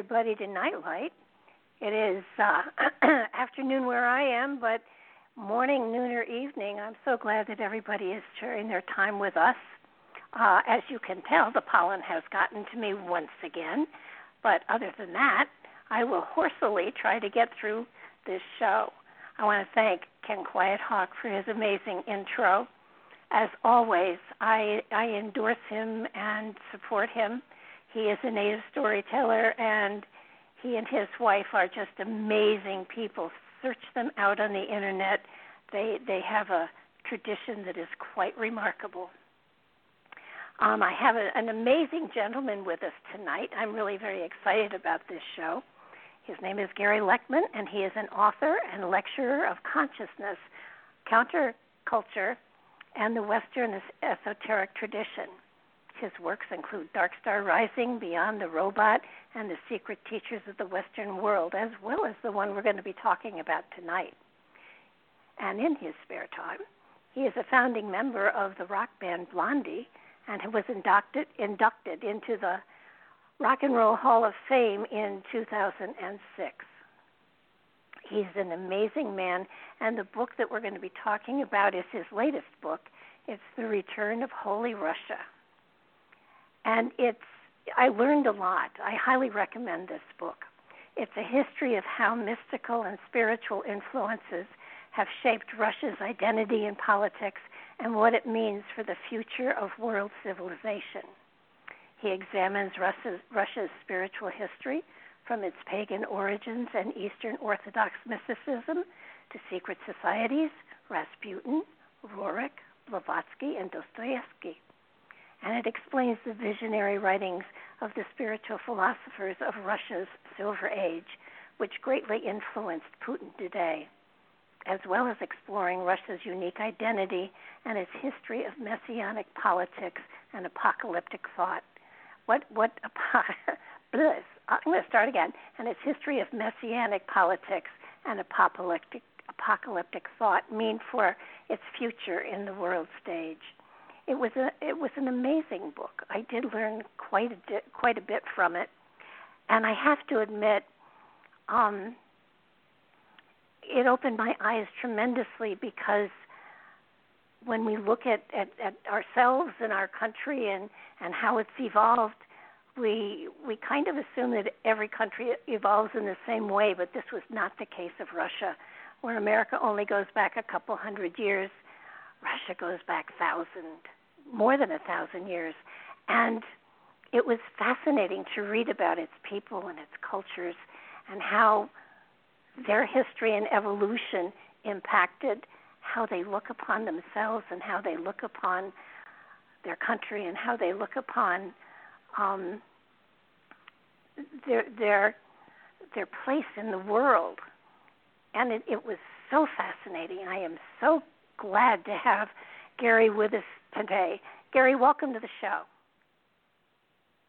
Everybody to Nightlight. It is afternoon where I am, but morning, noon, or evening. I'm so glad that everybody is sharing their time with us. As you can tell, the pollen has gotten to me once again, but other than that, I will hoarsely try to get through this show. I want to thank Ken Quiet Hawk for his amazing intro. As always, I endorse him and support him. He is a native storyteller, and he and his wife are just amazing people. Search them out on the Internet. They have a tradition that is quite remarkable. I have an amazing gentleman with us tonight. I'm really very excited about this show. His name is Gary Lachman, and he is an author and lecturer of consciousness, counterculture, and the Western esoteric tradition. His works include Dark Star Rising, Beyond the Robot, and The Secret Teachers of the Western World, as well as the one we're going to be talking about tonight. And in his spare time, he is a founding member of the rock band Blondie and was inducted into the Rock and Roll Hall of Fame in 2006. He's an amazing man, and the book that we're going to be talking about is his latest book. It's The Return of Holy Russia. And I learned a lot. I highly recommend this book. It's a history of how mystical and spiritual influences have shaped Russia's identity and politics and what it means for the future of world civilization. He examines Russia's spiritual history from its pagan origins and Eastern Orthodox mysticism to secret societies, Rasputin, Rurik, Blavatsky, and Dostoevsky. And it explains the visionary writings of the spiritual philosophers of Russia's Silver Age, which greatly influenced Putin today, as well as exploring Russia's unique identity and its history of messianic politics and apocalyptic thought. I'm going to start again. And its history of messianic politics and apocalyptic thought mean for its future in the world stage. It was an amazing book. I did learn quite a bit from it, and I have to admit, it opened my eyes tremendously, because when we look at ourselves and our country and how it's evolved, we kind of assume that every country evolves in the same way, but this was not the case of Russia, where America only goes back a couple hundred years. Russia goes back more than 1,000 years, and it was fascinating to read about its people and its cultures and how their history and evolution impacted how they look upon themselves and how they look upon their country and how they look upon their place in the world. And it was so fascinating. I am so glad to have Gary with us today. Gary, welcome to the show.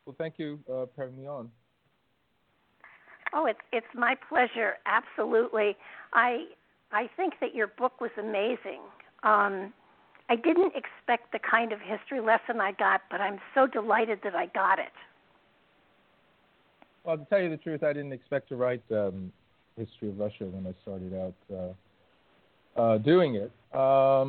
Well, thank you for having me on. Oh, it's my pleasure, absolutely. I think that your book was amazing. I didn't expect the kind of history lesson I got, but I'm so delighted that I got it. Well, to tell you the truth, I didn't expect to write History of Russia when I started out doing it. But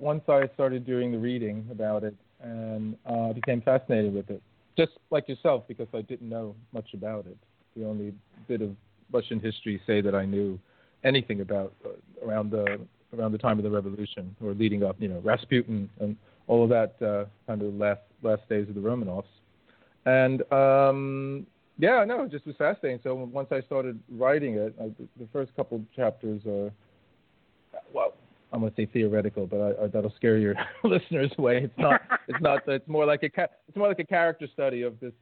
once I started doing the reading about it and became fascinated with it, just like yourself, because I didn't know much about it. The only bit of Russian history, say, that I knew anything about around the time of the revolution or leading up, Rasputin and all of that kind of last days of the Romanovs. And it just was fascinating. So once I started writing it, the first couple chapters are, well, I'm going to say theoretical, but that'll scare your listeners away. It's more like a character study of this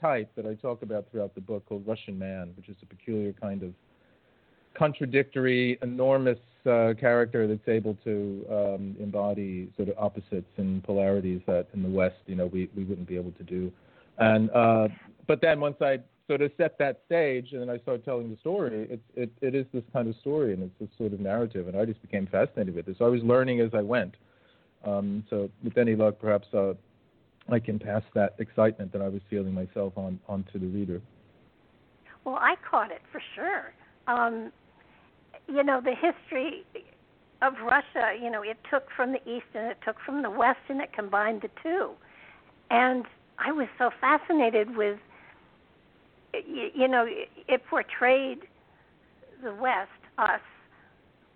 type that I talk about throughout the book called Russian Man, which is a peculiar kind of contradictory, enormous character that's able to embody sort of opposites and polarities that in the West, we wouldn't be able to do. And but then once I sort of set that stage and then I started telling the story, it is this kind of story and it's this sort of narrative, and I just became fascinated with it. So I was learning as I went. So with any luck, perhaps I can pass that excitement that I was feeling myself onto the reader. Well, I caught it for sure. The history of Russia, it took from the East and it took from the West and it combined the two. And I was so fascinated with, it portrayed the West, us,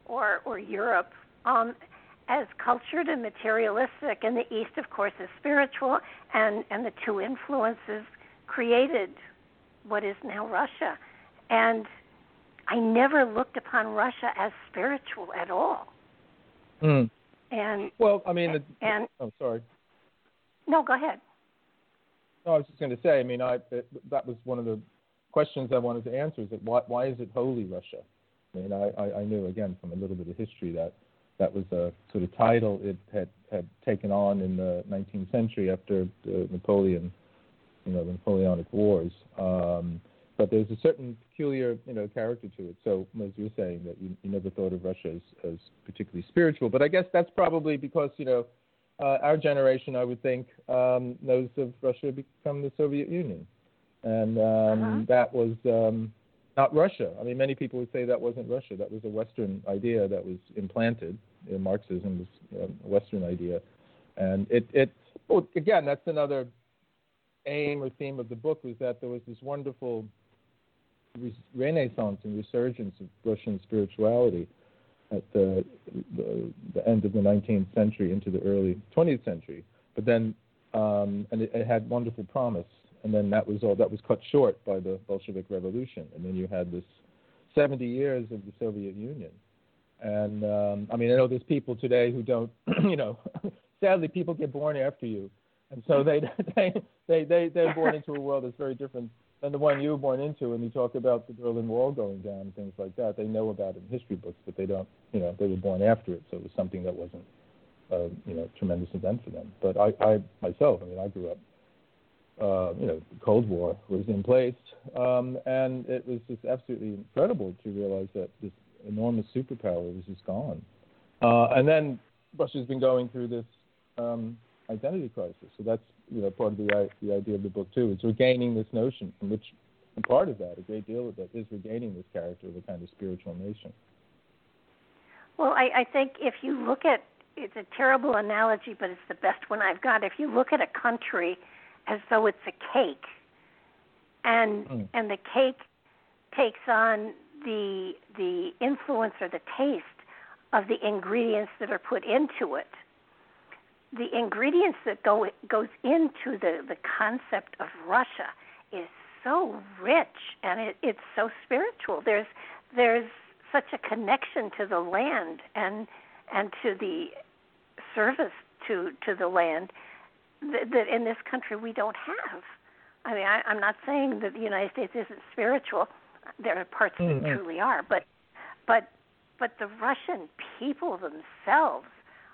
or Europe, as cultured and materialistic, and the East, of course, is spiritual, and the two influences created what is now Russia. And I never looked upon Russia as spiritual at all. Mm. Sorry. No, go ahead. No, I was just going to say, that was one of the questions I wanted to answer, is that why is it Holy Russia? I knew, again, from a little bit of history that was a sort of title it had taken on in the 19th century after the Napoleonic Wars. But there's a certain peculiar, character to it. So as you're saying, that you never thought of Russia as particularly spiritual, but I guess that's probably because, our generation, I would think, knows of Russia become the Soviet Union, and that was not Russia. Many people would say that wasn't Russia. That was a Western idea that was implanted. Marxism was a Western idea, and again, that's another aim or theme of the book, was that there was this wonderful renaissance and resurgence of Russian spirituality at the end of the 19th century into the early 20th century, but then it had wonderful promise, and then that was all that was cut short by the Bolshevik Revolution, and then you had this 70 years of the Soviet Union, and I know there's people today who don't, sadly people get born after you, and so they're born into a world that's very different than the one you were born into. When you talk about the Berlin Wall going down and things like that, they know about it in history books, but they don't, they were born after it, so it was something that wasn't, a tremendous event for them. But I myself, I grew up, the Cold War was in place, and it was just absolutely incredible to realize that this enormous superpower was just gone. And then Russia's been going through this identity crisis, so that's part of the idea of the book too, is regaining this notion, from which part of that, a great deal of that, is regaining this character of a kind of spiritual nation. Well, I think if you look at, it's a terrible analogy, but it's the best one I've got. If you look at a country as though it's a cake, and the cake takes on the influence or the taste of the ingredients that are put into it. The ingredients that goes into the concept of Russia is so rich, and it's so spiritual. There's such a connection to the land and to the service to the land that in this country we don't have. I'm not saying that the United States isn't spiritual. There are parts that truly are, but the Russian people themselves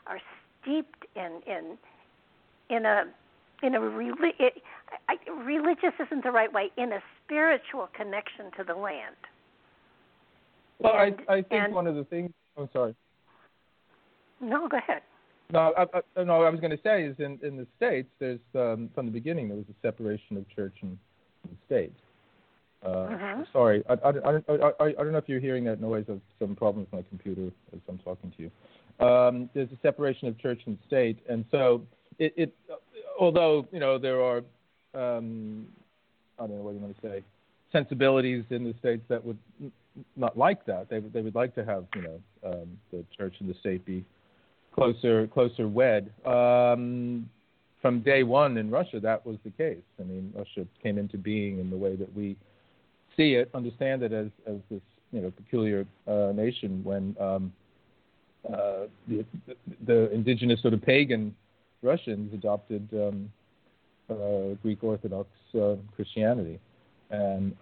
are steeped in a religious isn't the right way, in a spiritual connection to the land. Well, and, I think one of the things... I'm sorry. No, go ahead. No, I was going to say is in the States, there's from the beginning there was a separation of church and state. Sorry, I don't know if you're hearing that noise of some problems with my computer as I'm talking to you. There's a separation of church and state, and so it although you know there are I don't know what you want to say sensibilities in the States that would not like that. They would like to have the church and the state be closer wed. From day one in Russia, that was the case. I mean, Russia came into being in the way that we see it, understand it as this peculiar nation when the indigenous sort of pagan Russians adopted Greek Orthodox Christianity, and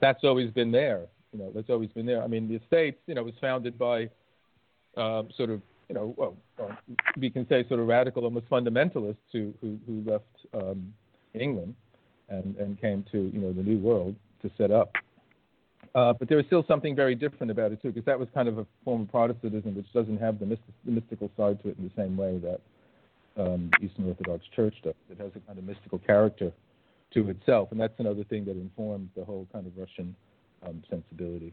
that's always been there. That's always been there. I mean, the state, was founded by sort of. We can say sort of radical, almost fundamentalists who left England and came to the New World to set up. But there was still something very different about it too, because that was kind of a form of Protestantism which doesn't have the mystical side to it in the same way that Eastern Orthodox Church does. It has a kind of mystical character to itself, and that's another thing that informed the whole kind of Russian sensibility.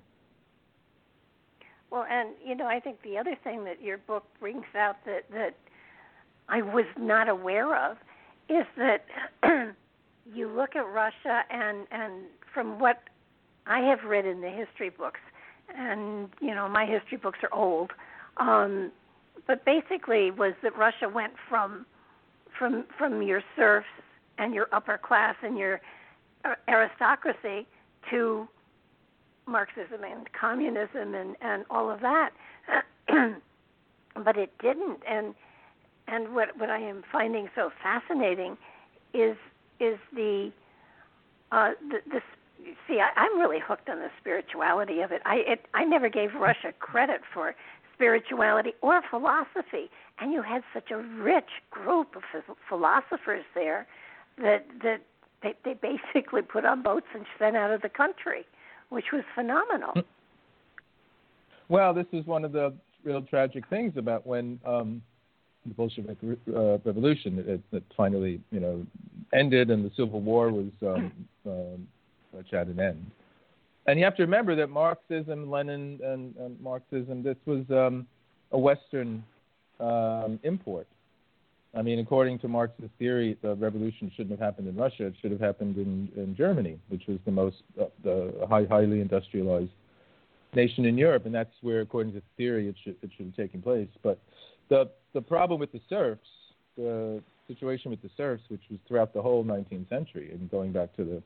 Well, and, I think the other thing that your book brings out that I was not aware of is that you look at Russia and from what I have read in the history books, and, my history books are old, but basically was that Russia went from your serfs and your upper class and your aristocracy to Marxism and communism and all of that, but it didn't. And what I am finding so fascinating is the see I'm really hooked on the spirituality of it. I never gave Russia credit for spirituality or philosophy, and you had such a rich group of philosophers there that they basically put on boats and sent out of the country, which was phenomenal. Well, this is one of the real tragic things about when the Bolshevik Revolution it finally, ended and the Civil War was such at an end. And you have to remember that Marxism, Lenin and Marxism, this was a Western import. I mean, according to Marxist theory, the revolution shouldn't have happened in Russia. It should have happened in Germany, which was the most highly industrialized nation in Europe, and that's where, according to theory, it should have taken place. But the problem with the serfs, the situation with the serfs, which was throughout the whole 19th century and going back to the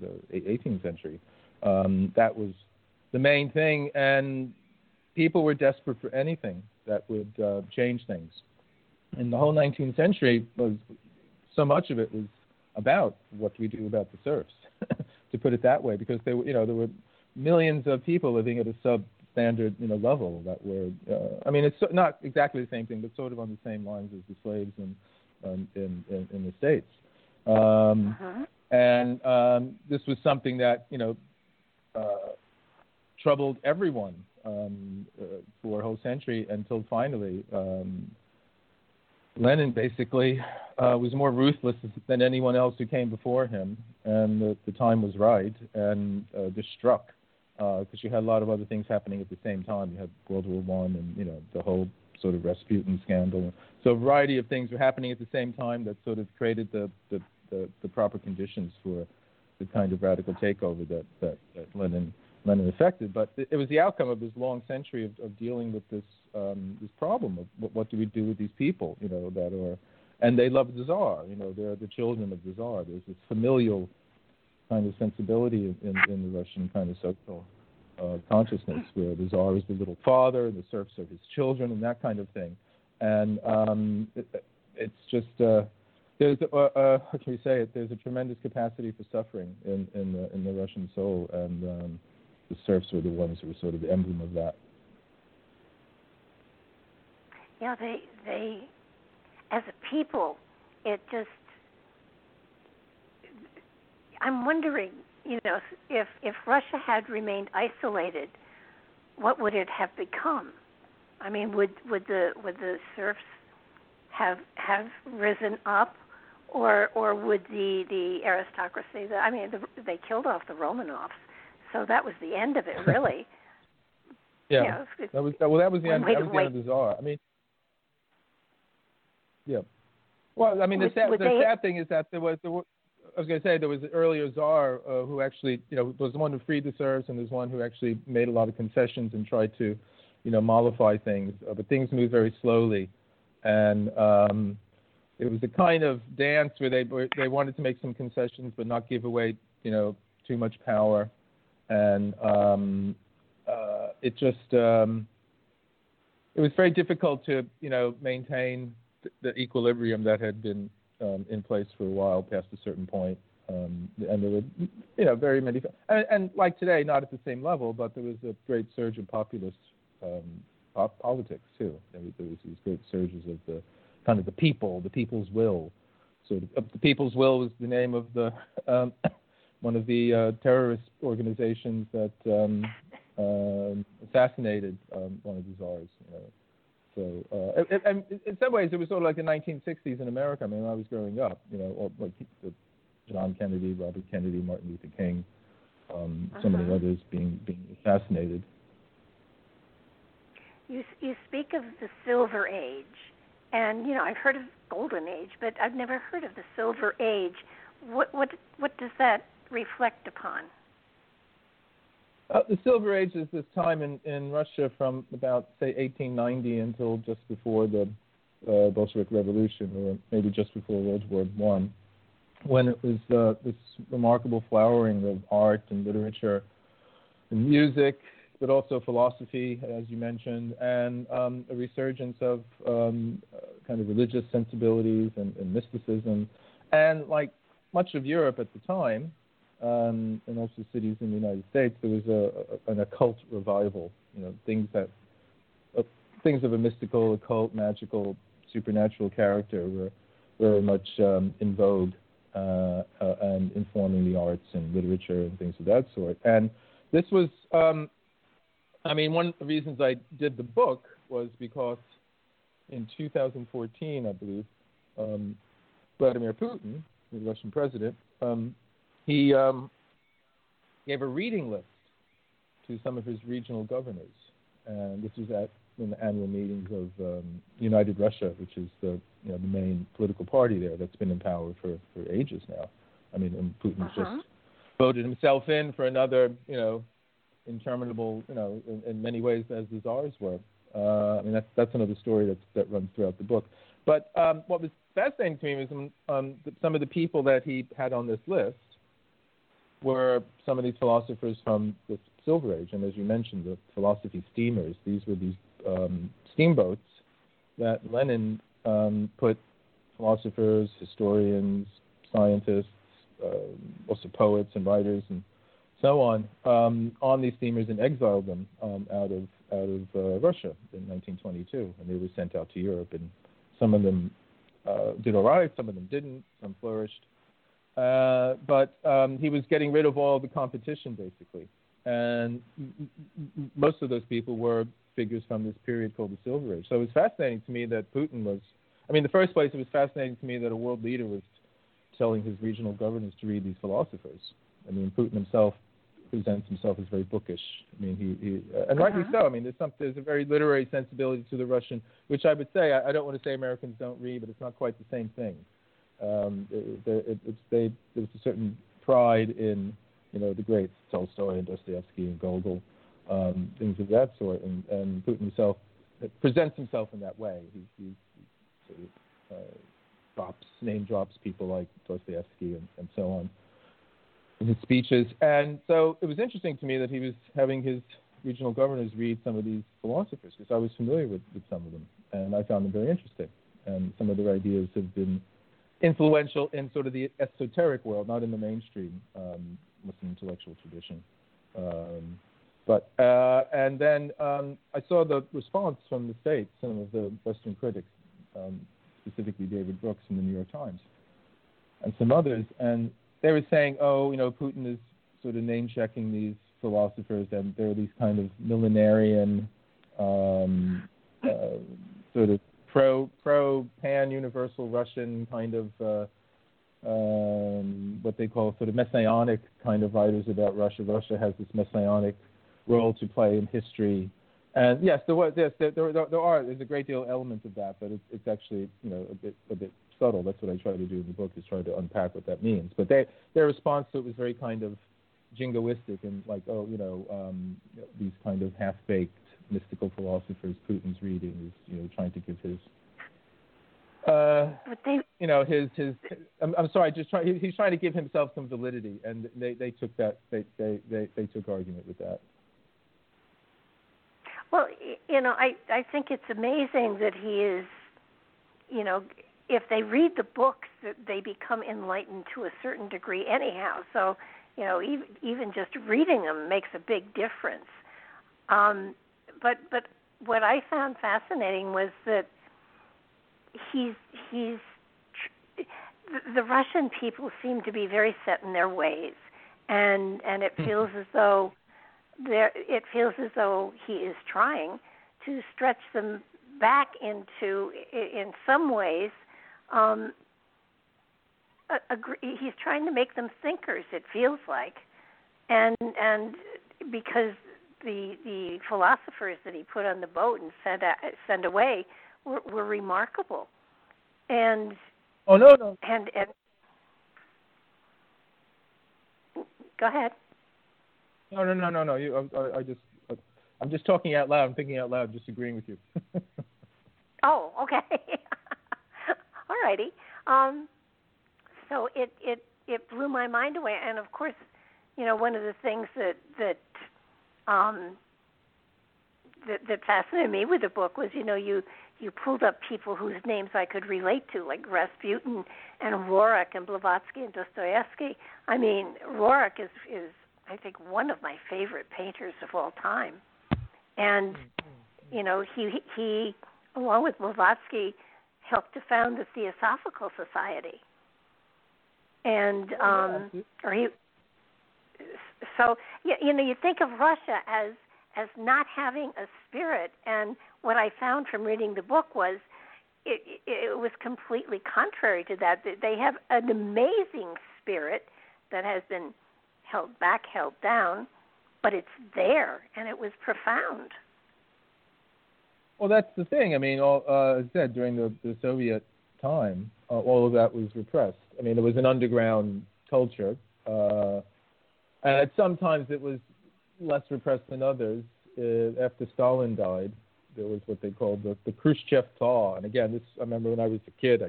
the 18th century, that was the main thing, and people were desperate for anything that would change things. And the whole 19th century was so much of it was about what do we do about the serfs, to put it that way, because they were, there were millions of people living at a substandard, level that were. I mean, it's not exactly the same thing, but sort of on the same lines as the slaves in the States. And this was something that troubled everyone for a whole century until finally. Lenin basically was more ruthless than anyone else who came before him, and the time was right, and just struck, because you had a lot of other things happening at the same time. You had World War I and, the whole sort of Rasputin scandal. So a variety of things were happening at the same time that sort of created the proper conditions for the kind of radical takeover that Lenin affected. But it was the outcome of this long century of dealing with this this problem of what do we do with these people, that are, and they love the Tsar, they're the children of the Tsar. There's this familial kind of sensibility in the Russian kind of social consciousness where the Tsar is the little father and the serfs are his children and that kind of thing. And it's just there's how can we say it? There's a tremendous capacity for suffering in the Russian soul, and the serfs were the ones who were sort of the emblem of that. Yeah, they as a people, I'm wondering, you know, if Russia had remained isolated, what would it have become? I mean, would the serfs have risen up, or would the aristocracy? They killed off the Romanovs, so that was the end of it, really. Yeah, you know, that was the end. That was the end of the Tsar. I mean, yeah. Well, I mean, the sad thing is that there was an earlier Tsar who actually, you know, was the one who freed the serfs, and there's one who actually made a lot of concessions and tried to, you know, mollify things. But things moved very slowly, and it was a kind of dance where they wanted to make some concessions but not give away, you know, too much power, and it just it was very difficult to, you know, maintain the equilibrium that had been in place for a while past a certain point, and there were, you know, very many, and like today, not at the same level, but there was a great surge of populist politics too. There was these great surges of the kind of the people's will. So the people's will was the name of the one of the terrorist organizations that assassinated one of the czars. You know. So, and in some ways, it was sort of like the 1960s in America. I mean, when I was growing up, you know, or like John Kennedy, Robert Kennedy, Martin Luther King, so many others being assassinated. You speak of the Silver Age, and, you know, I've heard of Golden Age, but I've never heard of the Silver Age. What does that reflect upon? The Silver Age is this time in Russia from about, say, 1890 until just before the Bolshevik Revolution, or maybe just before World War One, when it was this remarkable flowering of art and literature and music, but also philosophy, as you mentioned, and a resurgence of kind of religious sensibilities and mysticism. And like much of Europe at the time, and also cities in the United States, there was an occult revival, you know, things of a mystical, occult, magical, supernatural character were very much in vogue and informing the arts and literature and things of that sort. And this was... I mean, one of the reasons I did the book was because in 2014, I believe, Vladimir Putin, the Russian president, he gave a reading list to some of his regional governors. And this was in the annual meetings of United Russia, which is the main political party there that's been in power for ages now. I mean, and Putin's just voted himself in for another, you know, interminable, you know, in many ways as the czars were. I mean, that's another story that runs throughout the book. But what was fascinating to me was some of the people that he had on this list were some of these philosophers from the Silver Age, and as you mentioned, the philosophy steamers. These were these steamboats that Lenin put philosophers, historians, scientists, also poets and writers and so on these steamers and exiled them out of Russia in 1922, and they were sent out to Europe. And some of them did arrive, some of them didn't, some flourished. But he was getting rid of all the competition, basically. And most of those people were figures from this period called the Silver Age. So it was fascinating to me that Putin was... I mean, in the first place, it was fascinating to me that a world leader was telling his regional governors to read these philosophers. I mean, Putin himself presents himself as very bookish. I mean, he and rightly so. I mean, there's a very literary sensibility to the Russian, which I would say, I don't want to say Americans don't read, but it's not quite the same thing. There's a certain pride in, you know, the greats, Tolstoy and Dostoevsky and Gogol, things of that sort. And Putin himself presents himself in that way. He name drops people like Dostoevsky and so on in his speeches. And so it was interesting to me that he was having his regional governors read some of these philosophers, because I was familiar with some of them, and I found them very interesting. And some of their ideas have been influential in sort of the esoteric world, not in the mainstream Muslim intellectual tradition. But then I saw the response from the States, some of the Western critics, specifically David Brooks in the New York Times, and some others, and they were saying, oh, you know, Putin is sort of name-checking these philosophers, and there are these kind of millenarian sort of pro-pan-universal Russian kind of what they call sort of messianic kind of writers about Russia. Russia has this messianic role to play in history. And yes, there's a great deal of elements of that, but it's actually, you know, a bit subtle. That's what I try to do in the book, is try to unpack what that means. But their response to it was very kind of jingoistic and like, oh, you know, these kind of half-baked mystical philosophers Putin's reading is, you know, trying to give his, you know, his. I'm sorry, just trying. He's trying to give himself some validity, and they took that. They took argument with that. Well, you know, I think it's amazing that he is, you know, if they read the books, that they become enlightened to a certain degree anyhow. So, you know, even just reading them makes a big difference. But what I found fascinating was that the Russian people seem to be very set in their ways, and it feels as though he is trying to stretch them back into, in some ways, he's trying to make them thinkers, it feels like, and because the philosophers that he put on the boat and sent away were remarkable, and oh no, and go ahead. No. I'm just talking out loud. I'm thinking out loud, disagreeing with you. Oh, okay. All righty. So it blew my mind away, and of course, you know, one of the things that fascinated me with the book was, you know, you pulled up people whose names I could relate to, like Rasputin and Roerich and Blavatsky and Dostoevsky. I mean, Roerich is I think one of my favorite painters of all time, and you know he along with Blavatsky helped to found the Theosophical Society, and you know, you think of Russia as not having a spirit, and what I found from reading the book was it was completely contrary to that. They have an amazing spirit that has been held back, held down, but it's there, and it was profound. Well, that's the thing. I mean, as I said, during the Soviet time, all of that was repressed. I mean, there was an underground culture, and sometimes it was less repressed than others. After Stalin died, there was what they called the Khrushchev thaw. And again, I remember when I was a kid,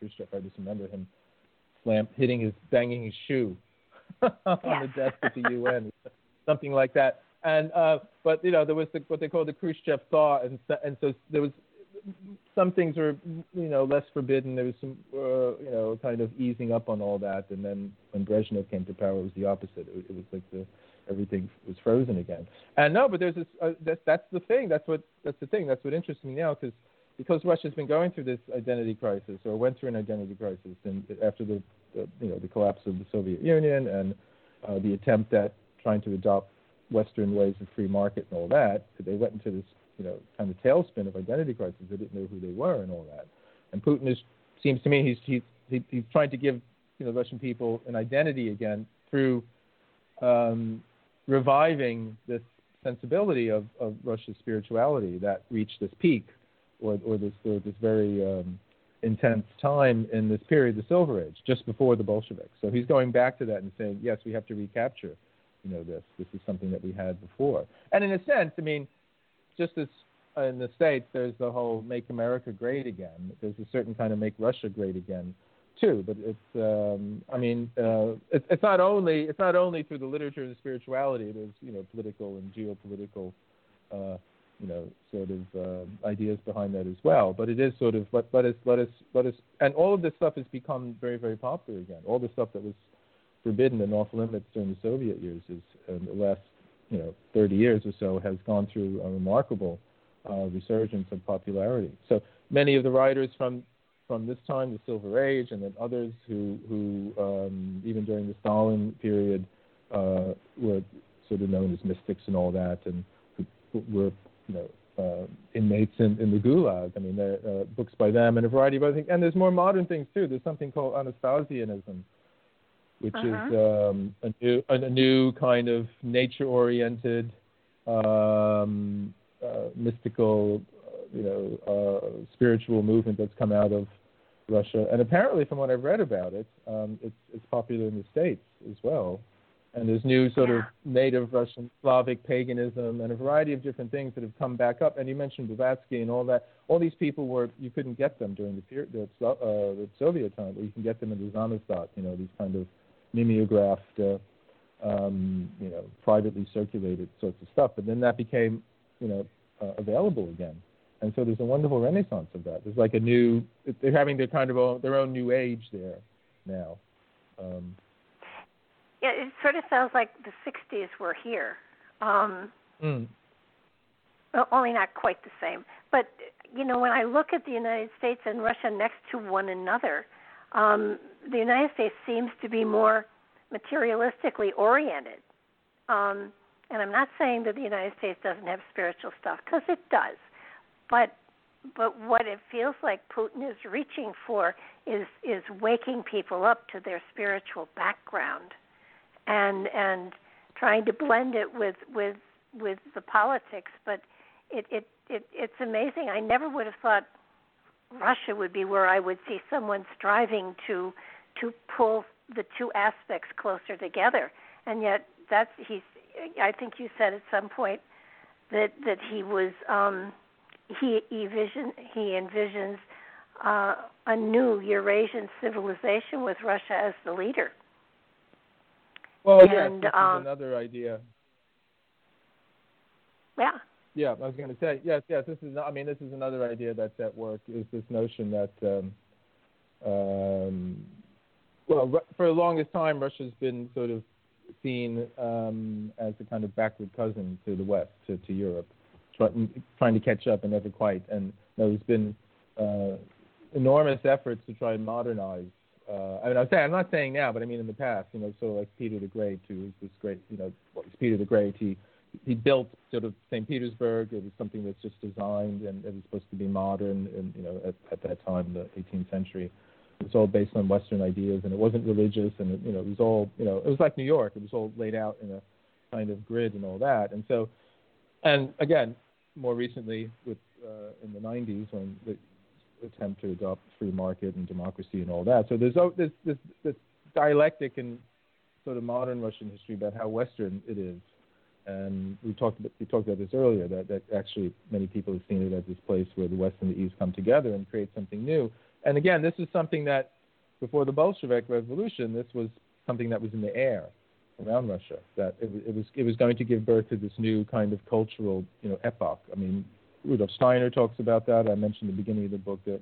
Khrushchev, I just remember him banging his shoe on the desk at the UN, something like that. And but you know, there was what they call the Khrushchev thaw, and so there was some things were, you know, less forbidden. There was some you know, kind of easing up on all that. And then when Brezhnev came to power, it was the opposite. It was like everything was frozen again. And no, but there's this. That's the thing. That's the thing. That's what interests me now, because Russia's been going through this identity crisis, or went through an identity crisis, and after the collapse of the Soviet Union and the attempt at trying to adopt Western ways of free market and all that, they went into this, you know, kind of tailspin of identity crisis. They didn't know who they were and all that. And Putin seems to me he's trying to give, you know, Russian people an identity again through reviving this sensibility of Russia's spirituality that reached this peak or this very intense time in this period, the Silver Age, just before the Bolsheviks. So he's going back to that and saying, yes, we have to recapture, you know, this is something that we had before. And in a sense, I mean, just as in the States, there's the whole Make America Great Again. There's a certain kind of Make Russia Great Again too, but it's, I mean, it's not only through the literature and the spirituality. There's, you know, political and geopolitical, you know, sort of ideas behind that as well. But it is sort of let us, and all of this stuff has become very, very popular again. All the stuff that was forbidden and off limits during the Soviet years is, in the last, you know, 30 years or so, has gone through a remarkable resurgence of popularity. So many of the writers from this time, the Silver Age, and then others who even during the Stalin period were sort of known as mystics and all that, and who were, inmates in the Gulag. I mean, there are books by them and a variety of other things. And there's more modern things, too. There's something called Anastasianism, which is a new kind of nature-oriented, mystical, spiritual movement that's come out of Russia. And apparently, from what I've read about it, it's popular in the States as well. And there's new sort of native Russian Slavic paganism and a variety of different things that have come back up. And you mentioned Blavatsky and all that. All these people were, you couldn't get them during the period, the Soviet time, but you can get them in the Samizdat, these kind of mimeographed, privately circulated sorts of stuff. But then that became, available again. And so there's a wonderful renaissance of that. There's like a new, they're having their kind of their own new age there now. Yeah, it sort of sounds like the 60s were here. Only not quite the same. But, when I look at the United States and Russia next to one another, the United States seems to be more materialistically oriented. And I'm not saying that the United States doesn't have spiritual stuff, because it does. But what it feels like Putin is reaching for is waking people up to their spiritual background, and trying to blend it with the politics. But it's amazing. I never would have thought Russia would be where I would see someone striving to pull the two aspects closer together. And yet I think you said at some point that he was. He envisions a new Eurasian civilization with Russia as the leader. Well, and, yes, this is another idea. Yeah. Yeah, I was going to say yes. This is another idea that's at work. Is this notion that, for the longest time, Russia's been sort of seen as a kind of backward cousin to the West, to Europe. Trying to catch up and never quite. And there's been enormous efforts to try and modernize. I'm not saying now, but I mean in the past. Sort of like Peter the Great, who is this great. Peter the Great. He built sort of St. Petersburg. It was something that's just designed, and it was supposed to be modern. And at that time, the 18th century, it was all based on Western ideas, and it wasn't religious, and it was all it was like New York. It was all laid out in a kind of grid and all that, and so. And again, more recently, with in the 90s, when the attempt to adopt free market and democracy and all that. So there's this dialectic in sort of modern Russian history about how Western it is, and we talked about this earlier. That actually many people have seen it as this place where the West and the East come together and create something new. And again, this is something that before the Bolshevik Revolution, this was something that was in the air around Russia, that it was going to give birth to this new kind of cultural, epoch. I mean, Rudolf Steiner talks about that. I mentioned at the beginning of the book that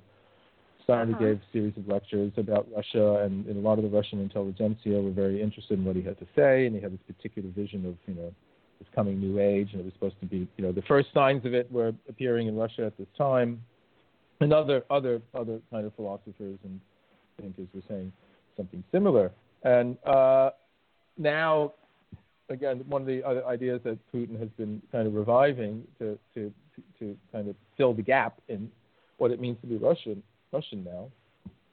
Steiner gave a series of lectures about Russia, and a lot of the Russian intelligentsia were very interested in what he had to say, and he had this particular vision of, this coming new age, and it was supposed to be, the first signs of it were appearing in Russia at this time, and other kind of philosophers and thinkers were saying something similar. And, now, again, one of the other ideas that Putin has been kind of reviving to kind of fill the gap in what it means to be Russian now,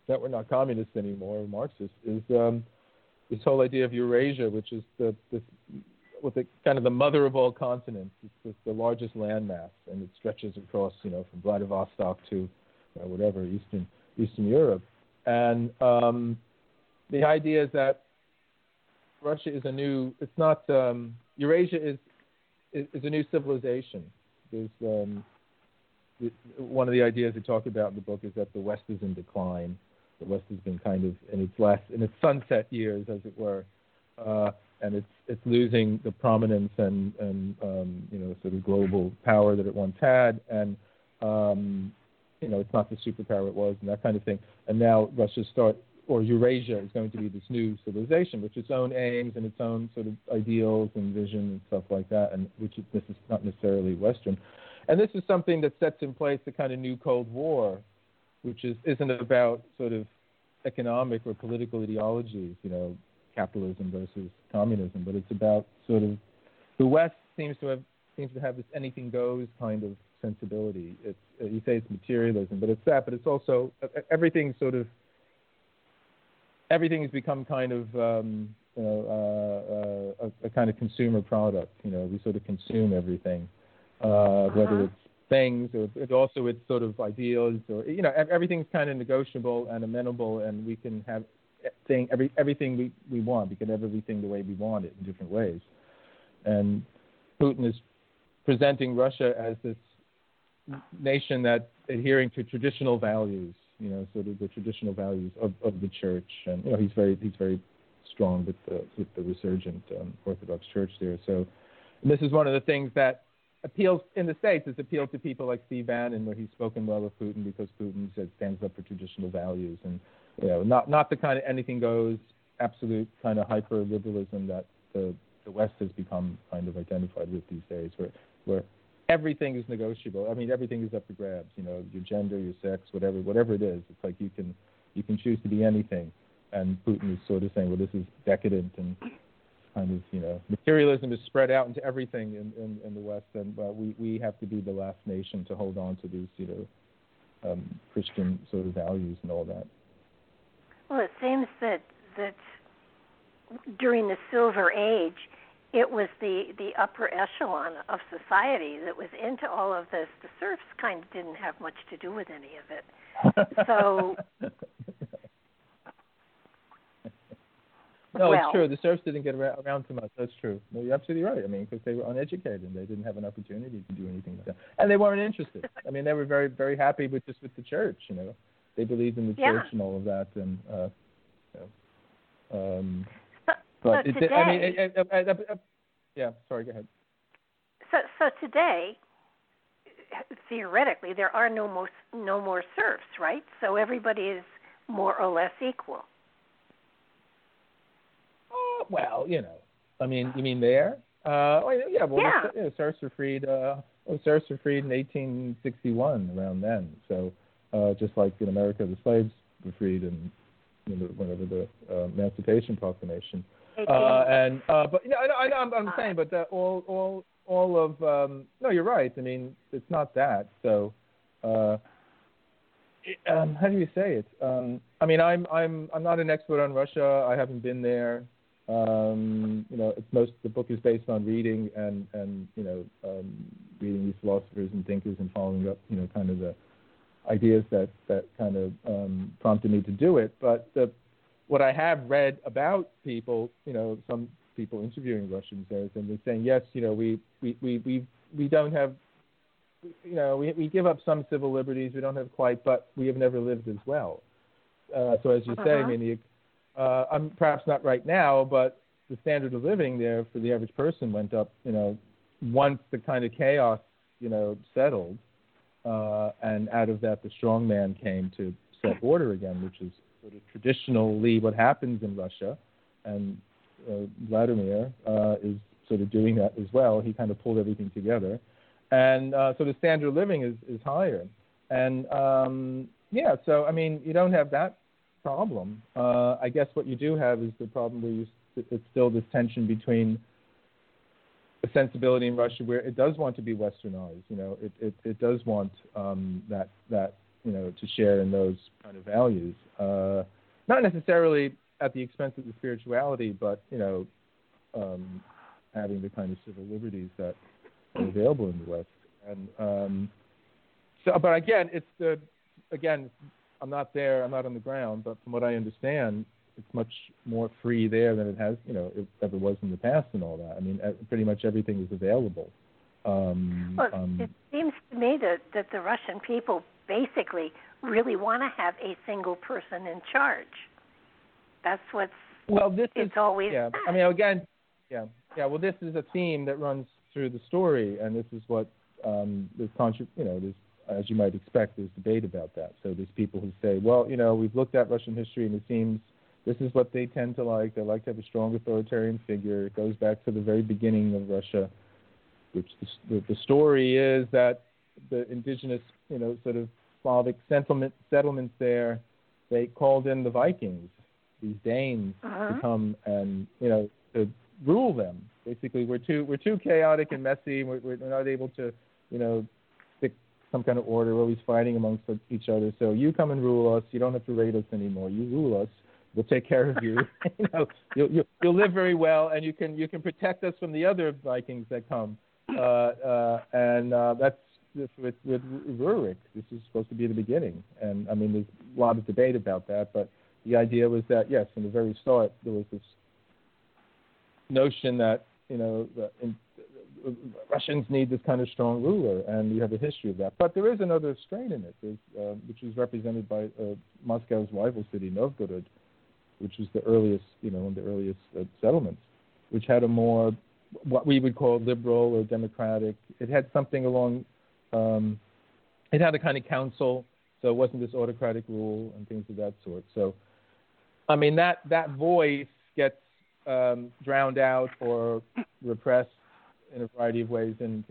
that we're not communists anymore or Marxists, is this whole idea of Eurasia, which is the mother of all continents. It's the largest landmass, and it stretches across, from Vladivostok to Eastern Europe. And the idea is that Russia is Eurasia is a new civilization. There's one of the ideas we talk about in the book is that the West is in decline. The West has been kind of in its sunset years, as it were, and it's losing the prominence and sort of global power that it once had, and it's not the superpower it was, and that kind of thing. And now Eurasia is going to be this new civilization with its own aims and its own sort of ideals and vision and stuff like that, and this is not necessarily Western. And this is something that sets in place the kind of new Cold War, which isn't about sort of economic or political ideologies, capitalism versus communism, but it's about sort of the West seems to have this anything goes kind of sensibility. It's you say it's materialism, but it's that, but it's also everything has become kind of a kind of consumer product. You know, we sort of consume everything, whether it's things, or it also it's sort of ideals, or you know, everything's kind of negotiable and amenable, and we can have everything we want. We can have everything the way we want it in different ways. And Putin is presenting Russia as this nation that adhering to traditional values, you know, sort of the traditional values of the church. And you know, he's very strong with the resurgent Orthodox Church there. So, and this is one of the things that appeals in the States. It's appealed to people like Steve Bannon, where he's spoken well of Putin because Putin says stands up for traditional values, and you know, not the kind of anything goes, absolute kind of hyper liberalism that the West has become kind of identified with these days, where everything is negotiable. I mean, everything is up for grabs. You know, your gender, your sex, whatever it is. It's like you can choose to be anything. And Putin is sort of saying, well, this is decadent and kind of, you know, materialism is spread out into everything in the West, and we have to be the last nation to hold on to these, you know, Christian sort of values and all that. Well, it seems that during the Silver Age, it was the upper echelon of society that was into all of this. The serfs kind of didn't have much to do with any of it. So... No, well, it's true. The serfs didn't get around too much. That's true. No, you're absolutely right. I mean, because they were uneducated and they didn't have an opportunity to do anything like that. And they weren't interested. I mean, they were very, very happy with the church, you know. They believed in the church and all of that. And, you know. But today... sorry, go ahead. So today, theoretically, there are no more serfs, right? So everybody is more or less equal. Well, you know, I mean, you mean there? Well, serfs were freed in 1861, around then. So, just like in America, the slaves were freed in, you know, whenever the Emancipation Proclamation. No, you're right. I mean, it's not that. So, how do you say it? I mean, I'm not an expert on Russia. I haven't been there. You know, the book is based on reading and you know, reading these philosophers and thinkers and following up, you know, kind of the ideas that kind of prompted me to do it. But what I have read about people, you know, some people interviewing Russians there, and they're saying, yes, you know, we don't have, you know, we give up some civil liberties, we don't have quite, but we have never lived as well. So as you say, I mean, I'm perhaps not right now, but the standard of living there for the average person went up, you know, once the kind of chaos, you know, settled, and out of that the strong man came to set order again, which is sort of traditionally what happens in Russia, and Vladimir is sort of doing that as well. He kind of pulled everything together, and so the standard of living is higher, and so I mean, you don't have that problem. I guess what you do have is the problem where it's still this tension between a sensibility in Russia where it does want to be westernized, you know, it does want that, you know, to share in those kind of values, not necessarily at the expense of the spirituality, but, you know, having the kind of civil liberties that are available in the West. And so, but again, I'm not there. I'm not on the ground, but from what I understand, it's much more free there than it has, you know, it ever was in the past and all that. I mean, pretty much everything is available. It seems to me that the Russian people basically really want to have a single person in charge. That's what's always. Yeah, I mean, again, yeah. Well, this is a theme that runs through the story, and this is what as you might expect, there's debate about that. So there's people who say, well, you know, we've looked at Russian history and it seems this is what they tend to like. They like to have a strong authoritarian figure. It goes back to the very beginning of Russia, which the story is that the indigenous, you know, sort of Slavic settlements there, they called in the Vikings these Danes to come and, you know, to rule them. Basically, we're too chaotic and messy. We're not able to, you know, stick some kind of order. We're always fighting amongst each other. So you come and rule us. You don't have to raid us anymore. You rule us. We'll take care of you. You know, you'll live very well, and you can protect us from the other Vikings that come. That's with Rurik. This is supposed to be the beginning, and I mean, there's a lot of debate about that. But the idea was that yes, from the very start, there was this notion that you know Russians need this kind of strong ruler, and you have a history of that. But there is another strain in it, which is represented by Moscow's rival city, Novgorod, which was the earliest, you know, one of the earliest settlements, which had a more what we would call liberal or democratic. It had something along. It had a kind of council, so it wasn't this autocratic rule and things of that sort. So, I mean, that voice gets drowned out or repressed in a variety of ways in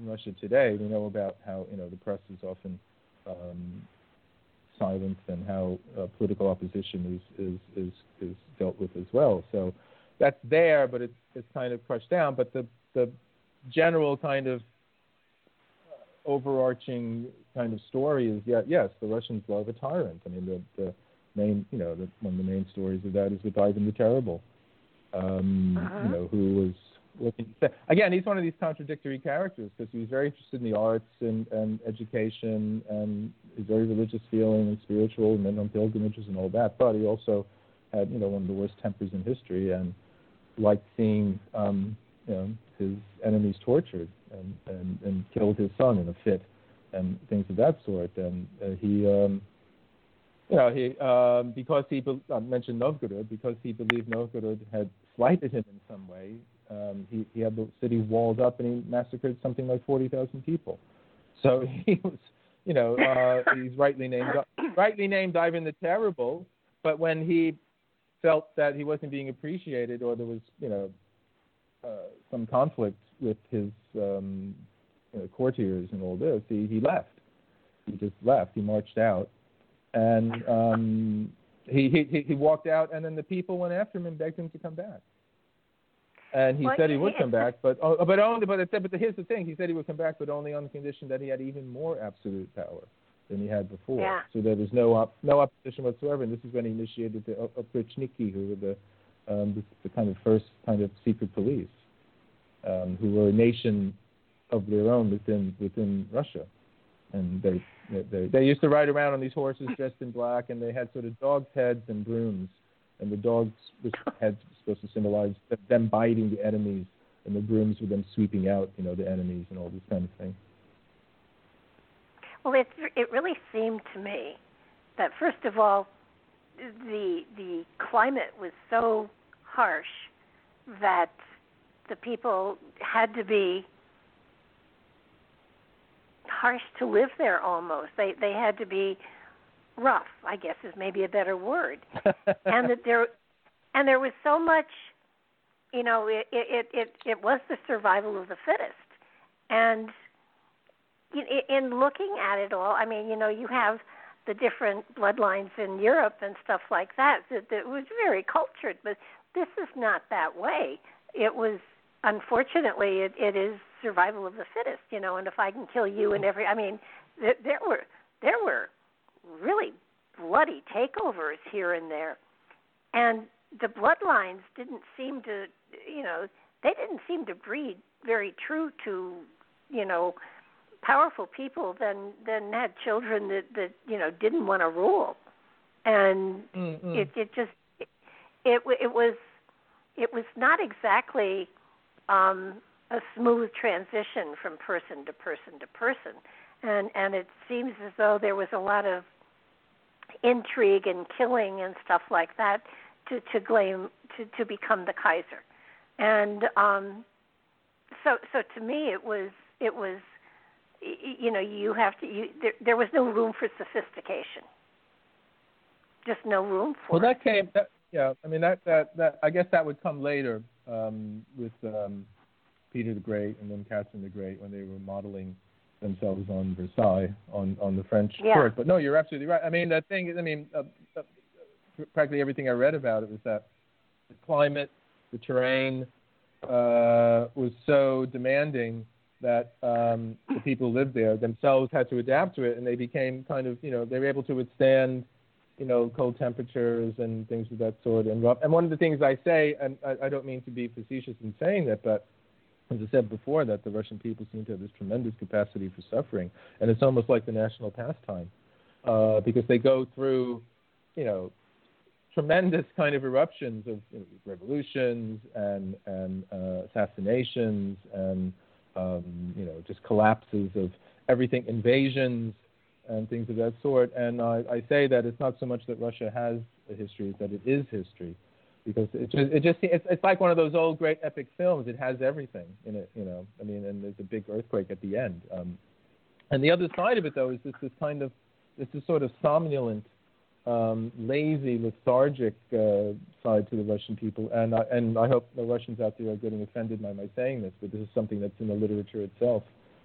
Russia today. We know about how, you know, the press is often silenced and how political opposition is dealt with as well. So that's there, but it's kind of crushed down. But the general kind of overarching kind of story is, yeah, yes, the Russians love a tyrant. I mean, the main, you know, one of the main stories of that is with Ivan the Terrible, you know, who was looking. Again, he's one of these contradictory characters because he was very interested in the arts and education and his very religious feeling and spiritual and went on pilgrimages and all that. But he also had, you know, one of the worst tempers in history and liked seeing, you know, his enemies tortured. And killed his son in a fit, and things of that sort. And I mentioned Novgorod because he believed Novgorod had slighted him in some way. He had the city walled up, and he massacred something like 40,000 people. So he was, you know, he's rightly named Ivan the Terrible. But when he felt that he wasn't being appreciated, or there was, you know, some conflict with his courtiers and all this, he left. He just left. He marched out, and he walked out. And then the people went after him and begged him to come back. And he said he would come back, but here's the thing: he said he would come back, but only on the condition that he had even more absolute power than he had before. Yeah. So there was no opposition whatsoever. And this is when he initiated the oprichniki, who were the kind of first kind of secret police. Who were a nation of their own within Russia, and they used to ride around on these horses dressed in black, and they had sort of dogs' heads and brooms, and the dogs' heads were supposed to symbolize them biting the enemies, and the brooms were them sweeping out, you know, the enemies and all this kind of thing. Well, it really seemed to me that first of all, the climate was so harsh that the people had to be harsh to live there almost. They had to be rough, I guess is maybe a better word. And that there was so much, you know, it was the survival of the fittest. And in looking at it all, I mean, you know, you have the different bloodlines in Europe and stuff like that. It was very cultured, but this is not that way. It was. Unfortunately, it is survival of the fittest, you know. And if I can kill you and every, I mean, there were really bloody takeovers here and there, and the bloodlines didn't seem to, you know, they didn't seem to breed very true to, you know, powerful people. Then had children that you know didn't want to rule, and it was not exactly. A smooth transition from person to person to person, and it seems as though there was a lot of intrigue and killing and stuff like that to become the Kaiser, and so to me it was you know there was no room for sophistication, just no room for. Well, I guess that would come later. With Peter the Great and then Catherine the Great when they were modeling themselves on Versailles on the French court. But no, you're absolutely right. I mean, that thing. I mean, practically everything I read about it was that the climate, the terrain was so demanding that the people who lived there themselves had to adapt to it, and they became kind of, you know, they were able to withstand, you know, cold temperatures and things of that sort. And one of the things I say, and I don't mean to be facetious in saying that, but as I said before, that the Russian people seem to have this tremendous capacity for suffering, and it's almost like the national pastime because they go through, you know, tremendous kind of eruptions of, you know, revolutions and assassinations and you know, just collapses of everything, invasions and things of that sort. And I say that it's not so much that Russia has a history, it's that it is history, because it's like one of those old great epic films. It has everything in it, you know. I mean, and there's a big earthquake at the end. And the other side of it, though, is this sort of somnolent, lazy, lethargic side to the Russian people, and I hope the Russians out there are getting offended by my saying this, but this is something that's in the literature itself.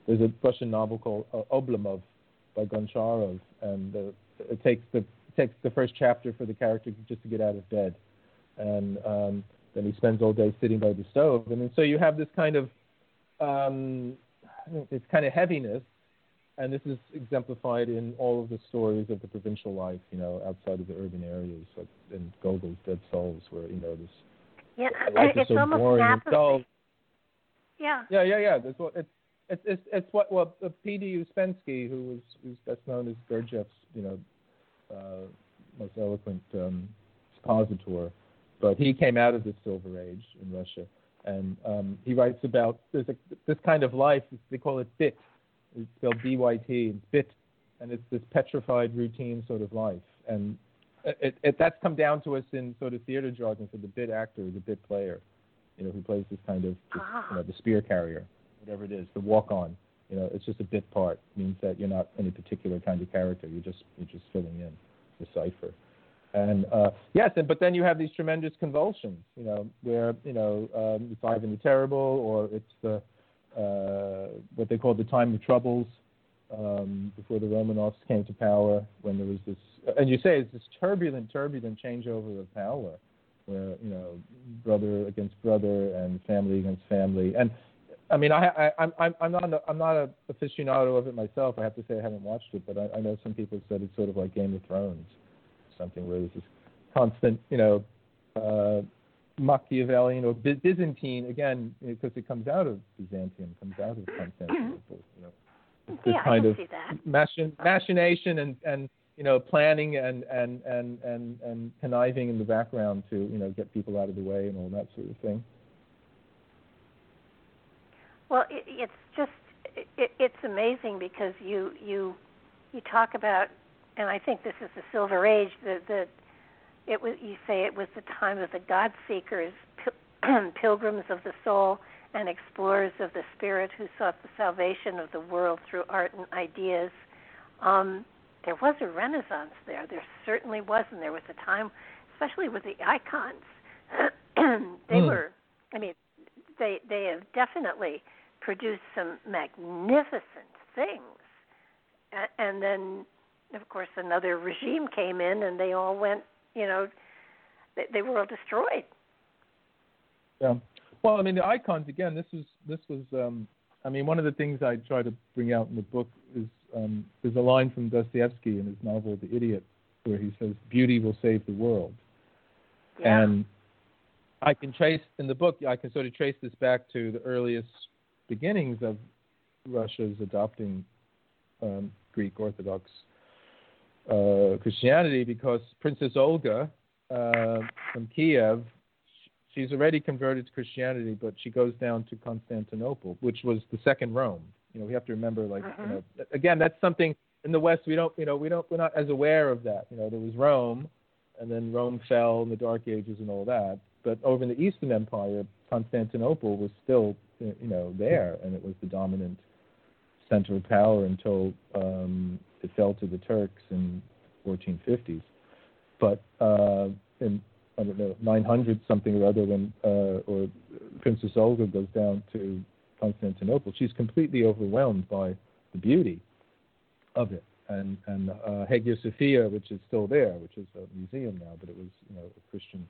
There's a Russian novel called Oblomov by Goncharov, and it takes the first chapter for the character just to get out of bed, and then he spends all day sitting by the stove, and so you have this kind of it's kind of heaviness. And this is exemplified in all of the stories of the provincial life, you know, outside of the urban areas, like in Gogol's Dead Souls, where, you know, this. Yeah, it's so almost boring an apathy. Yeah. It's what P.D. Uspensky, who's best known as Gurdjieff's, you know, most eloquent expositor, but he came out of the Silver Age in Russia, and he writes about this kind of life. They call it bit. It's spelled B-Y-T, bit, and it's this petrified routine sort of life. And that's come down to us in sort of theater jargon for the bit actor, the bit player, you know, who plays this kind of, you know, the spear carrier, whatever it is, the walk-on. You know, it's just a bit part. It means that you're not any particular kind of character. You're just filling in the cipher. And but then you have these tremendous convulsions, you know, where, you know, it's Ivan the Terrible, or it's the what they call the time of troubles, before the Romanovs came to power, when there was this, and you say it's this turbulent changeover of power, where, you know, brother against brother and family against family. And I mean, I'm not an aficionado of it myself. I have to say I haven't watched it, but I know some people said it's sort of like Game of Thrones, something where there's this constant, you know, Machiavellian or Byzantine, again, because it comes out of Byzantium, comes out of Constantinople, you know. It's this kind of machination and you know, planning and conniving in the background to, you know, get people out of the way and all that sort of thing. Well, it's amazing, because you talk about, and I think this is the Silver Age, it was, you say, it was the time of the God-seekers, pilgrims of the soul and explorers of the spirit, who sought the salvation of the world through art and ideas. There was a renaissance there. There certainly was, and there was a time, especially with the icons. They have definitely produced some magnificent things. And then, of course, another regime came in, and they all went, you know, they were all destroyed. Yeah. Well, I mean, the icons, again, this was one of the things I try to bring out in the book is there's a line from Dostoevsky in his novel, The Idiot, where he says, "Beauty will save the world." Yeah. And I can sort of trace this back to the earliest beginnings of Russia's adopting Greek Orthodox Christianity, because Princess Olga from Kiev, she's already converted to Christianity, but she goes down to Constantinople, which was the second Rome. You know, we have to remember, like, you know, again, that's something in the West we're not as aware of that. You know, there was Rome, and then Rome fell in the Dark Ages and all that. But over in the Eastern Empire, Constantinople was still, you know, there, and it was the dominant center of power until it fell to the Turks in 1450s. But in, I don't know, 900 something or other, when or Princess Olga goes down to Constantinople, she's completely overwhelmed by the beauty of it. and Hagia Sophia, which is still there, which is a museum now, but it was, you know, a Christian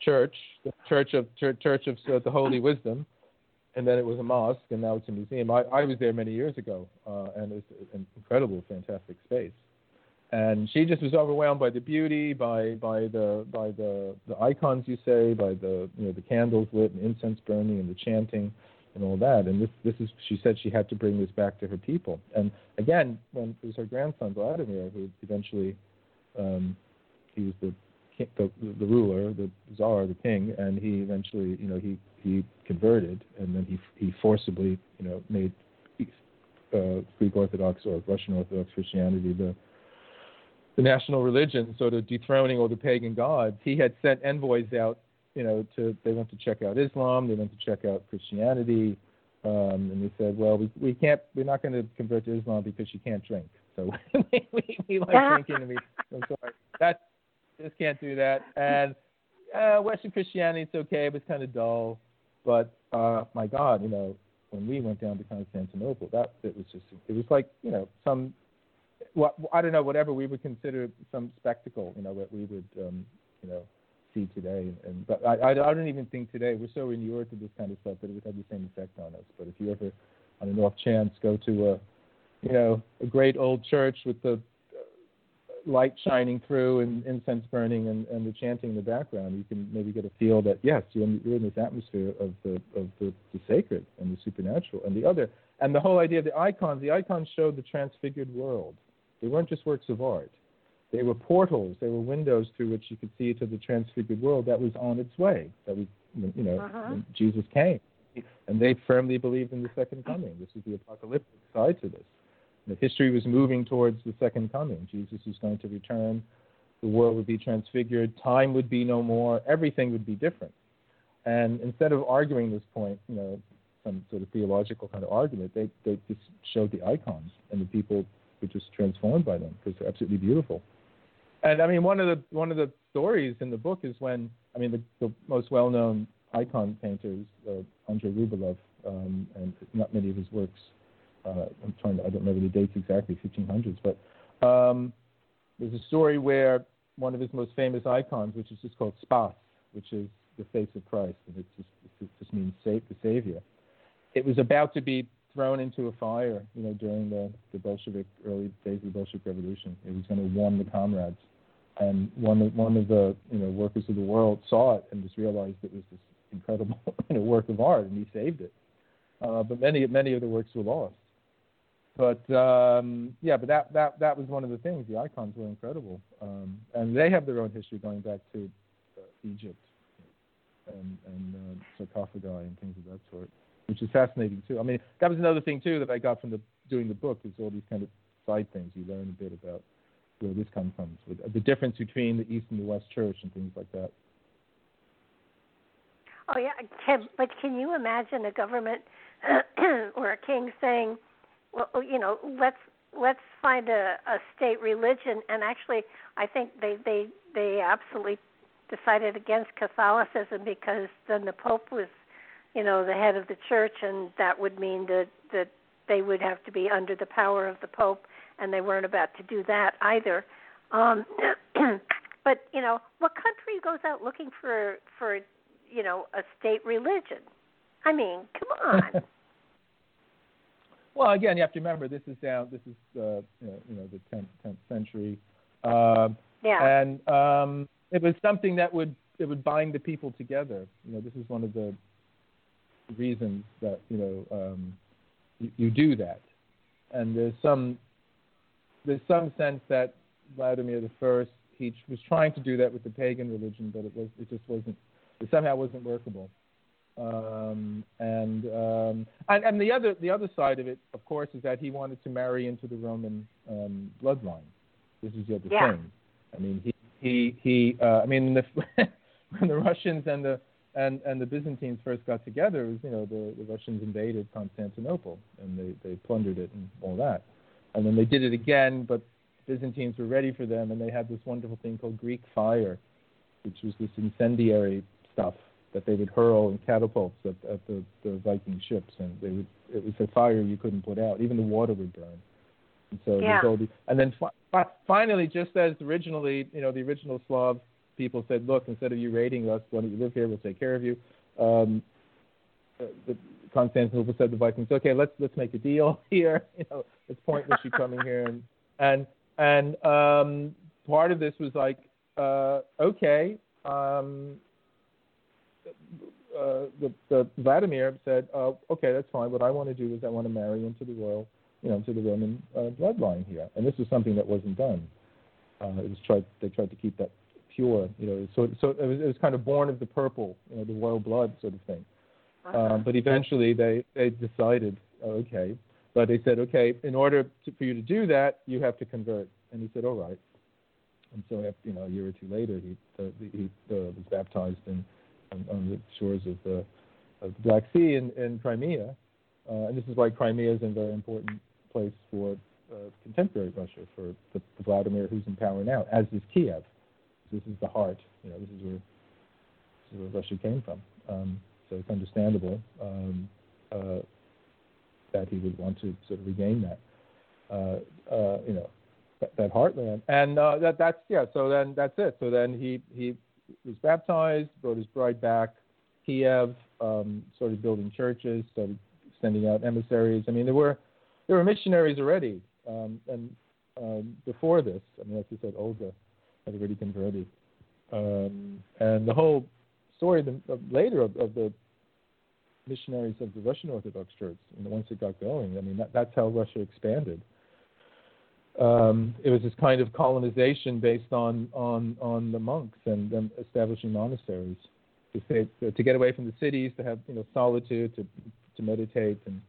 church, the Church of the Holy Wisdom, and then it was a mosque, and now it's a museum. I was there many years ago, and it's an incredible, fantastic space. And she just was overwhelmed by the beauty, by the icons, you say, by the, you know, the candles lit and incense burning and the chanting and all that. And this is, she said she had to bring this back to her people. And again, when it was her grandson Vladimir who eventually he was the ruler, the czar, the king, and he eventually, you know, he converted, and then he forcibly, you know, made Greek Orthodox or Russian Orthodox Christianity the national religion, sort of dethroning all the pagan gods. He had sent envoys out, you know, they went to check out Islam, they went to check out Christianity, and they said, well, we're not going to convert to Islam because you can't drink. So we like drinking, and I'm sorry, just can't do that. And Western Christianity, it's okay, but it's kind of dull. But my God, you know, when we went down to Constantinople, it was like, you know, some, well, I don't know, whatever we would consider some spectacle, you know, that we would, you know, see today. But I don't even think today, we're so inured to this kind of stuff that it would have the same effect on us. But if you ever, on an off chance, go to a, you know, a great old church with the light shining through and incense burning and the chanting in the background, you can maybe get a feel that, yes, you're in this atmosphere of the sacred and the supernatural and the other. And the whole idea of the icons, showed the transfigured world. They weren't just works of art. They were portals. They were windows through which you could see to the transfigured world that was on its way. That was, you know, when Jesus came. And they firmly believed in the second coming. This is the apocalyptic side to this. The history was moving towards the second coming. Jesus was going to return. The world would be transfigured. Time would be no more. Everything would be different. And instead of arguing this point, you know, some sort of theological kind of argument, they just showed the icons, and the people were just transformed by them because they're absolutely beautiful. And I mean, one of the stories in the book is when, I mean, the most well-known icon painters, Andrei Rublev, and not many of his works. I don't remember the dates exactly, 1500s, but there's a story where one of his most famous icons, which is just called Spas, which is the face of Christ, and it just means the Savior. It was about to be thrown into a fire, you know, during the Bolshevik, early days of the Bolshevik Revolution. It was going to warn the comrades, and one of the you know, workers of the world saw it and just realized it was this incredible, you know, work of art, and he saved it. But many of the works were lost. But but that was one of the things. The icons were incredible, and they have their own history going back to Egypt and sarcophagi and things of that sort, which is fascinating too. I mean, that was another thing too that I got from doing the book is all these kind of side things you learn a bit about where this comes from, the difference between the East and the West Church and things like that. Oh yeah, but can you imagine a government or a king saying, well, you know, let's find a state religion. And actually, I think they absolutely decided against Catholicism because then the Pope was, you know, the head of the church, and that would mean that they would have to be under the power of the Pope, and they weren't about to do that either. But, you know, what country goes out looking for, you know, a state religion? I mean, come on. Well, again, you have to remember this is you know, the 10th century, and it was something that would bind the people together. You know, this is one of the reasons that, you know, you do that. And there's some sense that Vladimir I, he was trying to do that with the pagan religion, but it somehow wasn't workable. And the other side of it, of course, is that he wanted to marry into the Roman bloodline. This is the other thing. I mean, when the Russians and the Byzantines first got together, it was, you know, the Russians invaded Constantinople and they plundered it and all that, and then they did it again. But Byzantines were ready for them, and they had this wonderful thing called Greek fire, which was this incendiary stuff that they would hurl in catapults at the Viking ships, and it was a fire you couldn't put out. Even the water would burn. And so there's all these, and then finally, just as originally, the original Slav people said, look, instead of you raiding us, why don't you live here? We'll take care of you. Constantinople said to the Vikings, okay, let's make a deal here. It's pointless you coming here. And part of this was like, the Vladimir said, okay, that's fine. What I want to do is I want to marry into the royal, into the Roman bloodline here. And this was something that wasn't done. They tried to keep that pure, So it was kind of born of the purple, the royal blood sort of thing. But eventually they decided, but they said, okay, in order for you to do that, you have to convert. And he said, all right. And so, a year or two later, he was baptized on the shores of the Black Sea in Crimea. And this is why Crimea is a very important place for contemporary Russia, for the Vladimir who's in power now, as is Kiev. This is the heart. This is where Russia came from. So it's understandable that he would want to sort of regain that, that heartland. And so then that's it. So then he was baptized, brought his bride back, Kiev, started building churches, started sending out emissaries. I mean, there were missionaries already before this. I mean, as you said, Olga had already converted. And the whole story of the missionaries of the Russian Orthodox Church, and once it got going, I mean, that's how Russia expanded. It was this kind of colonization based on the monks and them establishing monasteries to get away from the cities, to have solitude, to meditate and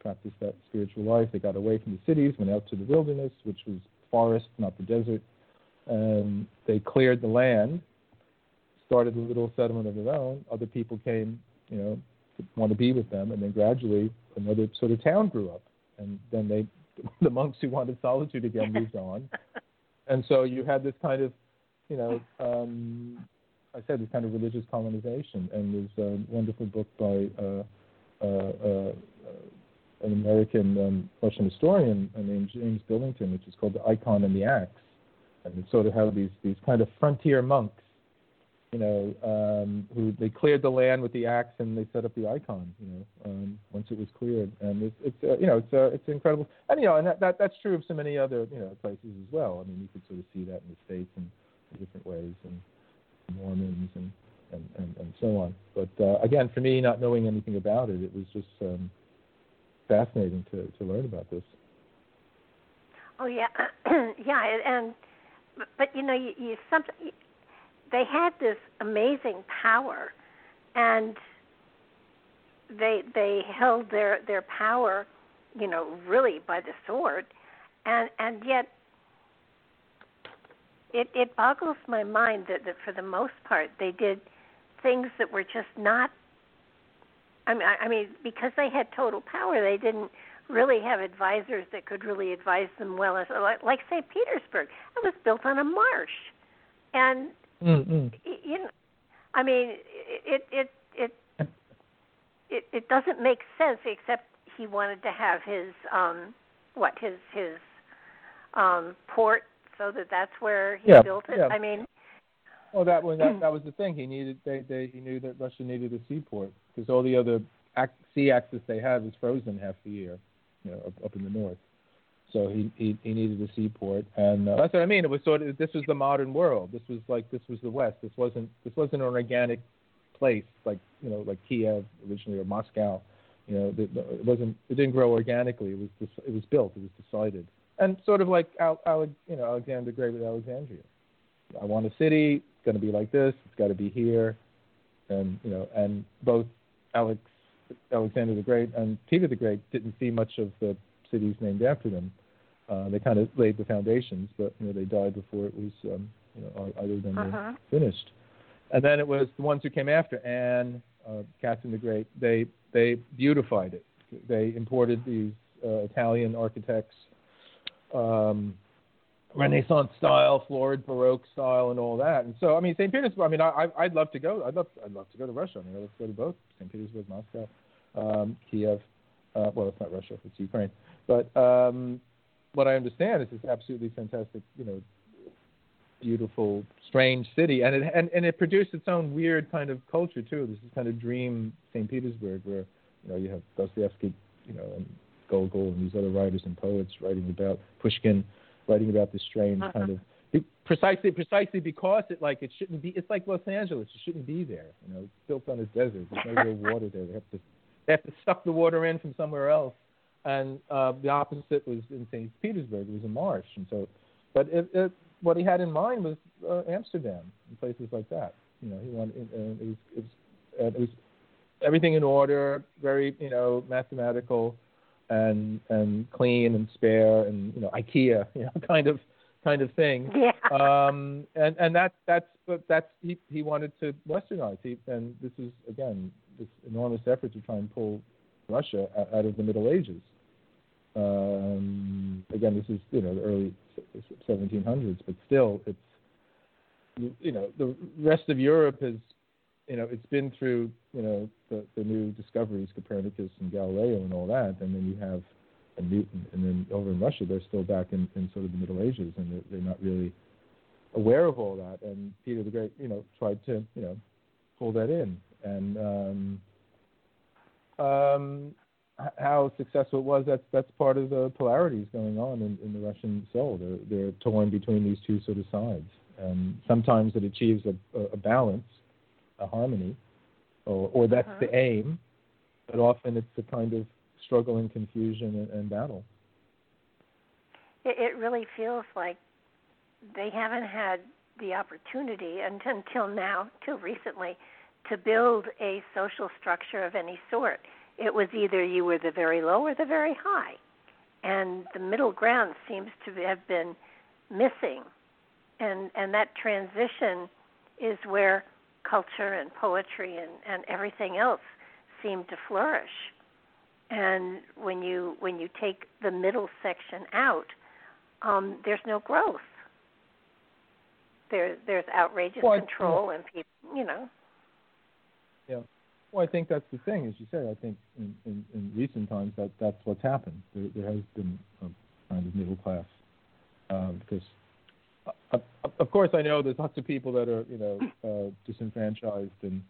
practice that spiritual life. They got away from the cities, went out to the wilderness, which was forest, not the desert. They cleared the land, started a little settlement of their own. Other people came, to want to be with them, and then gradually another sort of town grew up, and then the monks who wanted solitude again moved on, and so you had this kind of, this kind of religious colonization. And there's a wonderful book by an American Russian historian named James Billington, which is called The Icon and the Axe, and it's sort of how these kind of frontier monks, who they cleared the land with the axe and they set up the icon, once it was cleared. And it's incredible. And, that's true of so many other, places as well. I mean, you could sort of see that in the States in different ways, and Mormons and so on. But, again, for me, not knowing anything about it, it was just fascinating to learn about this. Oh, yeah. But, you sometimes... They had this amazing power, and they held their power, really by the sword, and yet it boggles my mind that for the most part they did things that were just not. I mean, because they had total power, they didn't really have advisors that could really advise them well. Like St. Petersburg, it was built on a marsh, and. Mm-hmm. I mean, it doesn't make sense, except he wanted to have his port, so that's where he built it. Yeah. I mean, well, that was the thing. He knew that Russia needed a seaport, because all the other sea access they have is frozen half the year, up in the north. So he needed a seaport, and that's what I mean. It was sort of, this was the modern world. This was the West. This wasn't an organic place like Kiev originally, or Moscow. It didn't grow organically. It was built. It was decided, and sort of like Alexander the Great with Alexandria. I want a city. It's going to be like this. It's got to be here, and and both Alexander the Great and Peter the Great didn't see much of the cities named after them. They kind of laid the foundations, but they died before it was either of them were finished. And then it was the ones who came after Anne, Catherine the Great. They beautified it. They imported these Italian architects, Renaissance style, florid Baroque style, and all that. And so I mean, St. Petersburg. I mean, I'd love to go. I'd love to go to Russia. Let's go to both St. Petersburg, Moscow, Kiev. well, it's not Russia, it's Ukraine. But what I understand is this absolutely fantastic, you know, beautiful, strange city, and it produced its own weird kind of culture too. This is kind of dream St. Petersburg, where you know you have Dostoevsky, you know, and Gogol and these other writers and poets writing about Pushkin, writing about this strange kind of. Precisely because it shouldn't be. It's like Los Angeles. It shouldn't be there. You know, it's built on a desert. There's no real water there. They have to suck the water in from somewhere else. And the opposite was in St. Petersburg. It was a marsh. And so, but what he had in mind was Amsterdam and places like that. You know, he wanted. It was everything in order, very mathematical, and clean and spare, and IKEA, kind of thing, yeah. And he wanted to westernize. And this is again this enormous effort to try and pull Russia out of the Middle Ages. Again, this is the early 1700s, but still, it's the rest of Europe has it's been through the new discoveries, Copernicus and Galileo and all that, and then you have. And Newton, and then over in Russia, they're still back in sort of the Middle Ages, and they're not really aware of all that. And Peter the Great, tried to, pull that in, and how successful it was. That's part of the polarities going on in the Russian soul. They're torn between these two sort of sides, and sometimes it achieves a balance, a harmony, or that's the aim, but often it's a kind of struggle and confusion and battle. It really feels like they haven't had the opportunity until now, till recently, to build a social structure of any sort. It was either you were the very low or the very high, and the middle ground seems to have been missing. And that transition is where culture and poetry and everything else seem to flourish. And when you take the middle section out, there's no growth. There's outrageous control and people, Yeah. Well, I think that's the thing, as you say. I think in recent times that's what's happened. There has been a kind of middle class, because of course I know there's lots of people that are disenfranchised and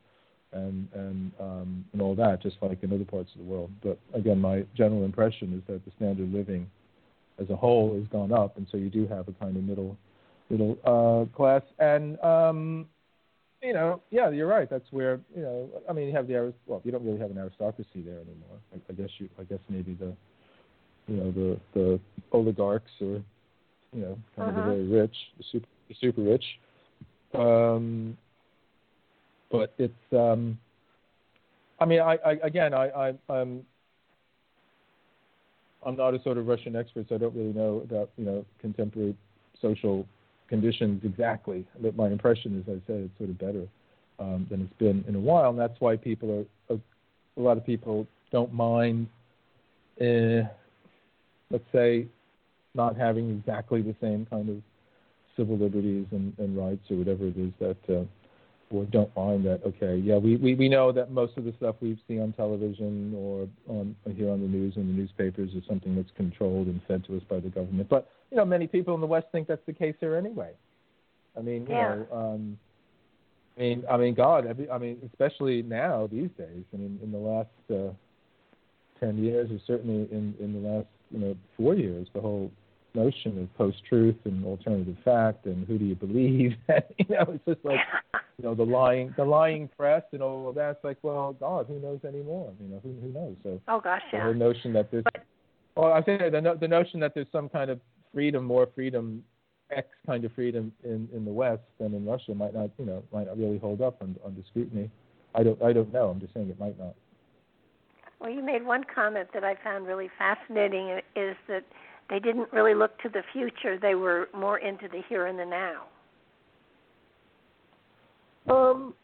all that, just like in other parts of the world. But again, my general impression is that the standard of living as a whole has gone up, and so you do have a kind of middle class. And you're right. That's where you have you don't really have an aristocracy there anymore. I guess maybe the the oligarchs or kind of the very rich, the super rich. But it's, I'm not a sort of Russian expert, so I don't really know about, contemporary social conditions exactly. But my impression is, as I said, it's sort of better than it's been in a while. And that's why people a lot of people don't mind, let's say, not having exactly the same kind of civil liberties and rights or whatever it is that, or don't mind that, okay, yeah, we know that most of the stuff we see on television or here on the news and the newspapers is something that's controlled and fed to us by the government. But, many people in the West think that's the case here anyway. I mean, God, especially now, these days, in the last 10 years or certainly in the last, 4 years, the whole notion of post-truth and alternative fact and who do you believe, it's just like... the lying press and all of that. It's like, well, God, who knows anymore? Who knows? So, oh gosh, yeah. The whole notion that there's, I think the notion that there's some kind of freedom, more freedom, X kind of freedom in the West than in Russia might not really hold up under scrutiny. I don't know. I'm just saying it might not. Well, you made one comment that I found really fascinating is that they didn't really look to the future. They were more into the here and the now.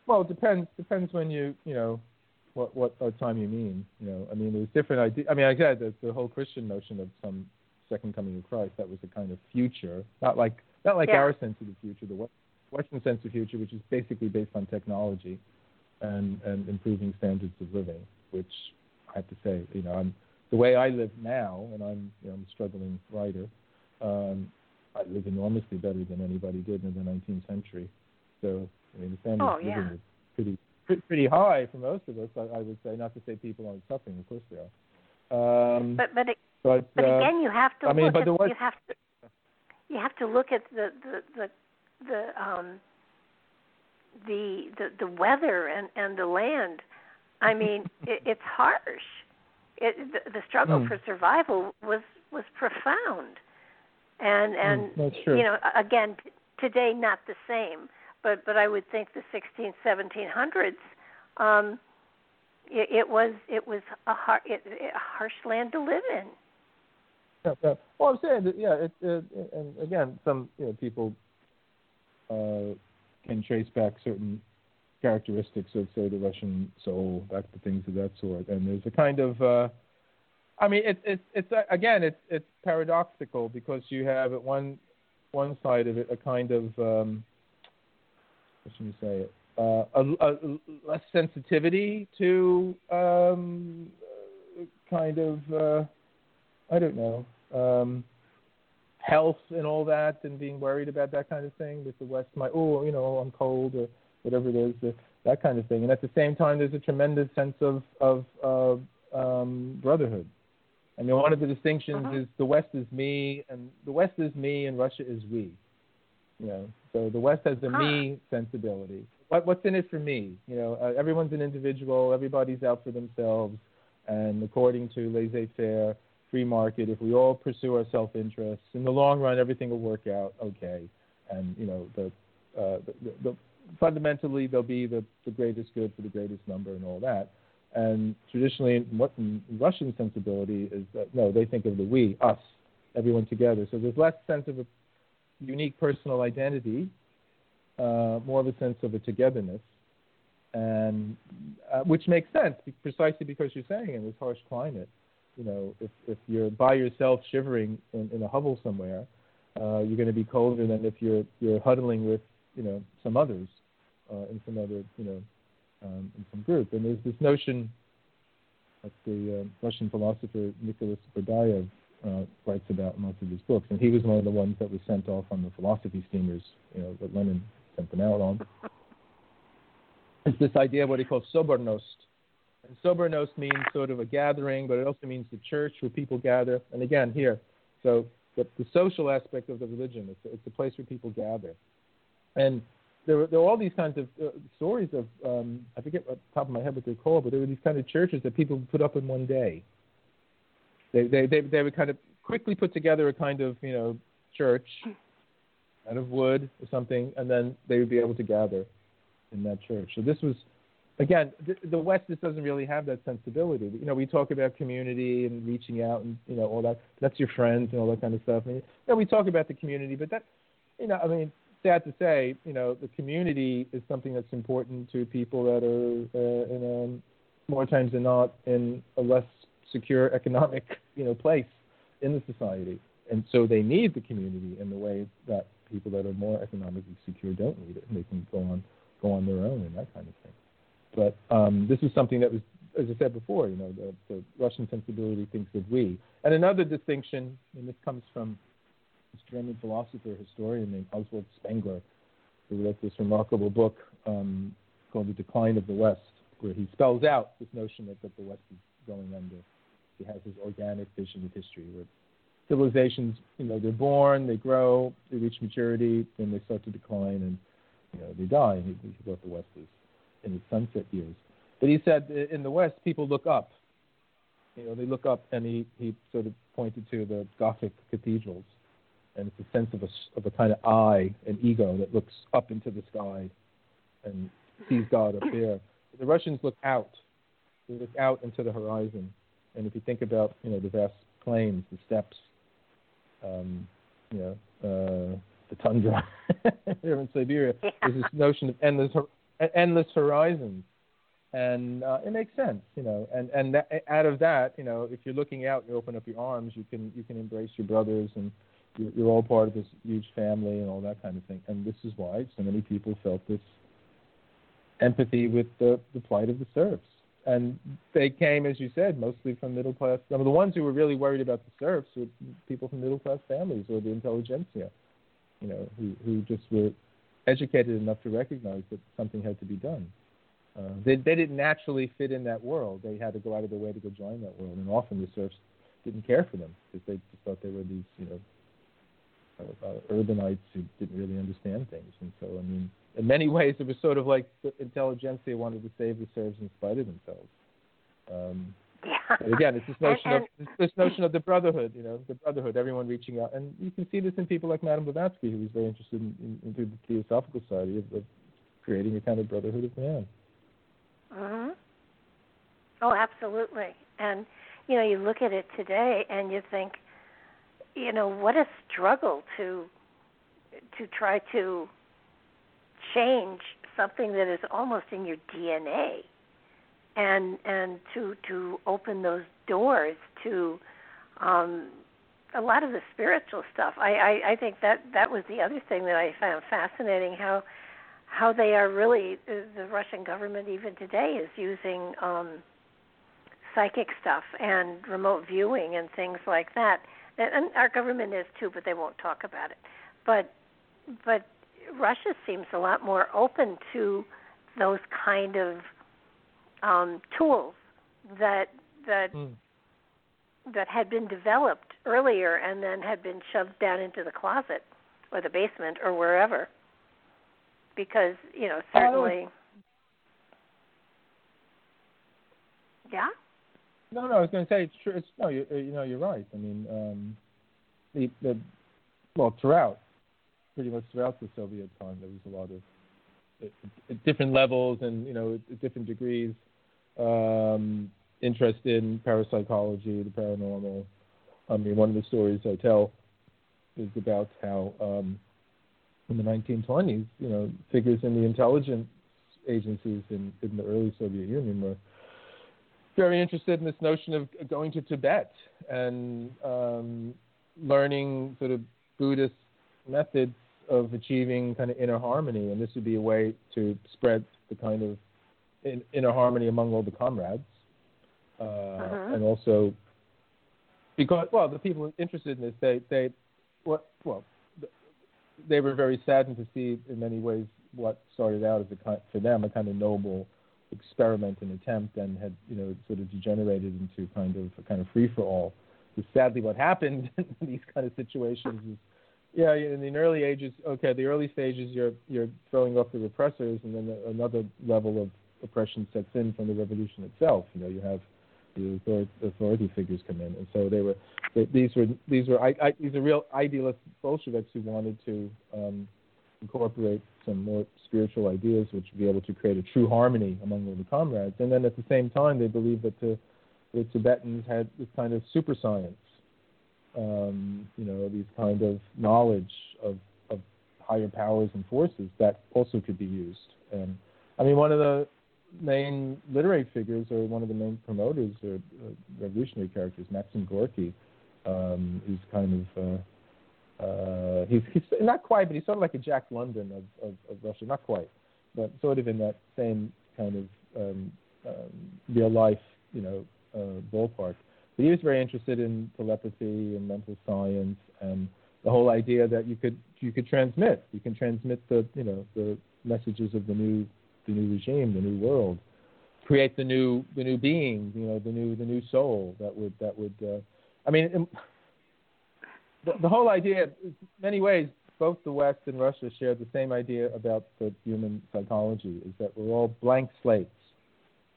Well, it depends when you what time you mean. There's different ideas. I get the whole Christian notion of some second coming of Christ. That was a kind of future, not like our sense of the future, the Western sense of future, which is basically based on technology and improving standards of living. Which I have to say, I'm the way I live now, and I'm a struggling writer, I live enormously better than anybody did in the 19th century. So I mean, the standard of living was pretty high for most of us, I would say. Not to say people aren't suffering, of course they are. But again, you have to look at the weather and the land. I mean, it's harsh. The struggle for survival was profound, and you know, again, today not the same. But I would think the 1600s, 1700s, it was a harsh land to live in. Yeah. Well, I'm saying that and again, some people can trace back certain characteristics of, say, the Russian soul, back to things of that sort. And there's a kind of, it's paradoxical, because you have at one side of it a kind of a less sensitivity to kind of health and all that, and being worried about that kind of thing. With the West, I'm cold, or whatever it is, that kind of thing. And at the same time, there's a tremendous sense of brotherhood. I mean, one of the distinctions is the West is me, and Russia is we. You know, so the West has a me sensibility. What's in it for me? You know, everyone's an individual. Everybody's out for themselves, and according to laissez-faire, free market, if we all pursue our self-interests, in the long run, everything will work out okay. And you know, fundamentally, there'll be the greatest good for the greatest number, and all that. And traditionally, what Russian sensibility is that no, they think of the we, us, everyone together. So there's less sense of a unique personal identity, more of a sense of a togetherness, and which makes sense precisely because you're saying in this harsh climate. You know, if you're by yourself shivering in a hovel somewhere, you're going to be colder than if you're huddling with, you know, some others in some other, you know, in some group. And there's this notion that the Russian philosopher Nicholas Berdyaev writes about in lots of his books. And he was one of the ones that was sent off on the philosophy steamers, you know, that Lenin sent them out on. It's this idea of what he calls sobornost. And sobornost means sort of a gathering, but it also means the church where people gather. And again, here, so the social aspect of the religion, it's a place where people gather. And there were all these kinds of stories of, I forget off the top of my head what they're called, but there were these kind of churches that people would put up in one day. They would kind of quickly put together a kind of, you know, church out of wood or something, and then they would be able to gather in that church. So this was... Again, the West just doesn't really have that sensibility. You know, we talk about community and reaching out and, you know, all that. That's your friends and all that kind of stuff. I mean, you know, we talk about the community, but that, you know, I mean, sad to say, you know, the community is something that's important to people that are, in more times than not, in a less secure economic, you know, place in the society. And so they need the community in the way that people that are more economically secure don't need it, and they can go on their own and that kind of thing. But this is something that was, as I said before, you know, the Russian sensibility thinks of we. And another distinction, and this comes from this German philosopher, historian named Oswald Spengler, who wrote this remarkable book called The Decline of the West, where he spells out this notion that the West is going under. He has this organic vision of history where civilizations, you know, they're born, they grow, they reach maturity, then they start to decline, and, you know, they die. And this is what the West is in his sunset years. But he said in the West, people look up. You know, they look up, and he sort of pointed to the Gothic cathedrals, and it's a sense of a kind of eye, an ego that looks up into the sky and sees God up there. But the Russians look out. They look out into the horizon. And if you think about, you know, the vast plains, the steppes, you know, the tundra here in Siberia, there's this notion of endless horizons, and it makes sense, you know, and that, out of that, you know, if you're looking out, you open up your arms, you can embrace your brothers, and you're all part of this huge family and all that kind of thing. And this is why so many people felt this empathy with the plight of the Serbs And they came, as you said, mostly from middle class. Some of the ones who were really worried about the serfs were people from middle class families or the intelligentsia, you know, who just were educated enough to recognize that something had to be done. They didn't naturally fit in that world. They had to go out of their way to go join that world, and often the serfs didn't care for them because they just thought they were these, you know, urbanites who didn't really understand things. And so, I mean, in many ways, it was sort of like the intelligentsia wanted to save the serfs in spite of themselves. Again, it's this notion of the brotherhood, you know, the brotherhood, everyone reaching out. And you can see this in people like Madame Blavatsky, who was very interested in the Theosophical Society of creating a kind of brotherhood of man. Mm-hmm. Oh, absolutely. And, you know, you look at it today and you think, you know, what a struggle to try to change something that is almost in your DNA, and to open those doors to a lot of the spiritual stuff. I think that was the other thing that I found fascinating, how they are really, the Russian government even today is using psychic stuff and remote viewing and things like that. And our government is too, but they won't talk about it. But Russia seems a lot more open to those kind of tools that had been developed earlier and then had been shoved down into the closet or the basement or wherever, because, you know, certainly. Yeah. No, I was going to say it's true. You're right. I mean, throughout the Soviet time, there was a lot of at different levels and, you know, at different degrees, interest in parapsychology, the paranormal. I mean, one of the stories I tell is about how in the 1920s, you know, figures in the intelligence agencies in the early Soviet Union were very interested in this notion of going to Tibet and learning sort of Buddhist methods of achieving kind of inner harmony. And this would be a way to spread the kind of inner harmony among all the comrades. And also because, well, the people interested in this, they were very saddened to see in many ways what started out as for them a kind of noble experiment and attempt, and had, you know, sort of degenerated into a kind of free for all. Because sadly, what happened in these kind of situations is, yeah, in the early ages, okay, the early stages, you're throwing off the repressors, and then another level of oppression sets in from the revolution itself. You know, you have the authority figures come in, and so these are real idealist Bolsheviks who wanted to incorporate some more spiritual ideas, which would be able to create a true harmony among all the comrades. And then at the same time, they believed that the Tibetans had this kind of super science, you know, these kind of knowledge of higher powers and forces that also could be used. And I mean, one of the main literary figures, or one of the main promoters or revolutionary characters, Maxim Gorky, is kind of... he's not quite, but he's sort of like a Jack London of Russia. Not quite, but sort of in that same kind of real life, you know, ballpark. But he was very interested in telepathy and mental science and the whole idea that you could transmit. You can transmit the messages of the new regime, the new world, create the new being, you know, the new soul that would. The whole idea, in many ways, both the West and Russia share the same idea about the human psychology, is that we're all blank slates.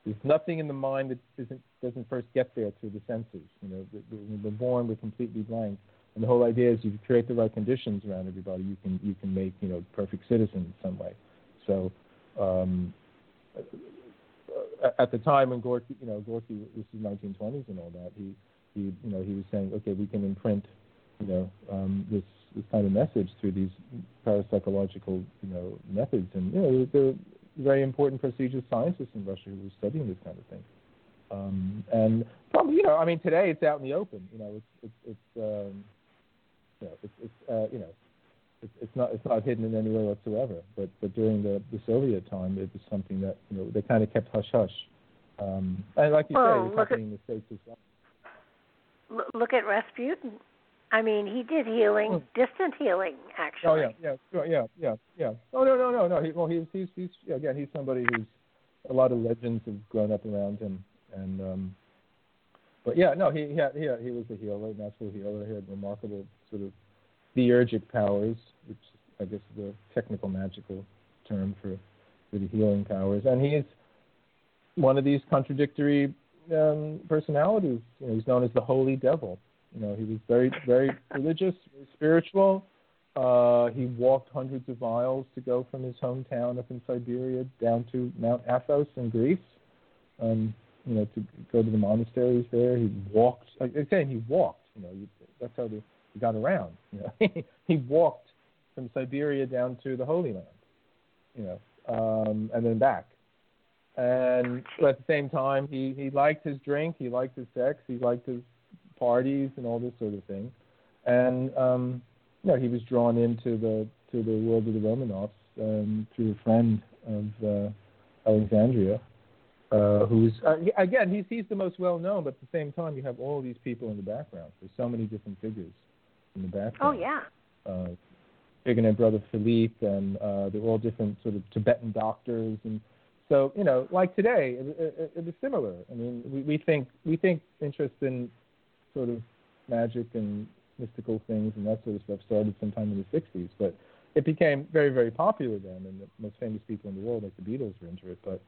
There's nothing in the mind that doesn't first get there through the senses. You know, when we're born, we're completely blank. And the whole idea is, if you create the right conditions around everybody, you can make, you know, perfect citizens in some way. So, at the time when Gorky, this is 1920s and all that, he was saying, okay, we can imprint, you know, this kind of message through these parapsychological, you know, methods. And, you know, there were very important prestigious scientists in Russia who were studying this kind of thing. And probably, you know, I mean, today it's out in the open. You know, it's not hidden in any way whatsoever. But during the Soviet time, it was something that, you know, they kind of kept hush hush. And like you say, it's happening in the States as well. Look at Rasputin. I mean, he did healing, distant healing, actually. Oh, yeah. Oh, no. He's somebody who's, a lot of legends have grown up around him. And, he was a healer, natural healer. He had remarkable sort of theurgic powers, which I guess is the technical magical term for the healing powers. And he's one of these contradictory personalities. You know, he's known as the Holy Devil. You know, he was very, very religious, very spiritual. He walked hundreds of miles to go from his hometown up in Siberia down to Mount Athos in Greece, to go to the monasteries there. He walked. Again, he walked. You know, that's how he got around. You know, he walked from Siberia down to the Holy Land. You know, and then back. And but at the same time, he liked his drink, he liked his sex, he liked his parties and all this sort of thing. And he was drawn into the world of the Romanovs through a friend of Alexandria, who's again he's the most well known. But at the same time, you have all these people in the background. There's so many different figures in the background. Oh yeah. Big and brother Philippe, and they're all different sort of Tibetan doctors and. So, you know, like today, it was similar. I mean, we think interest in sort of magic and mystical things and that sort of stuff started sometime in the 60s, but it became very, very popular then, and the most famous people in the world, like the Beatles, were into it, but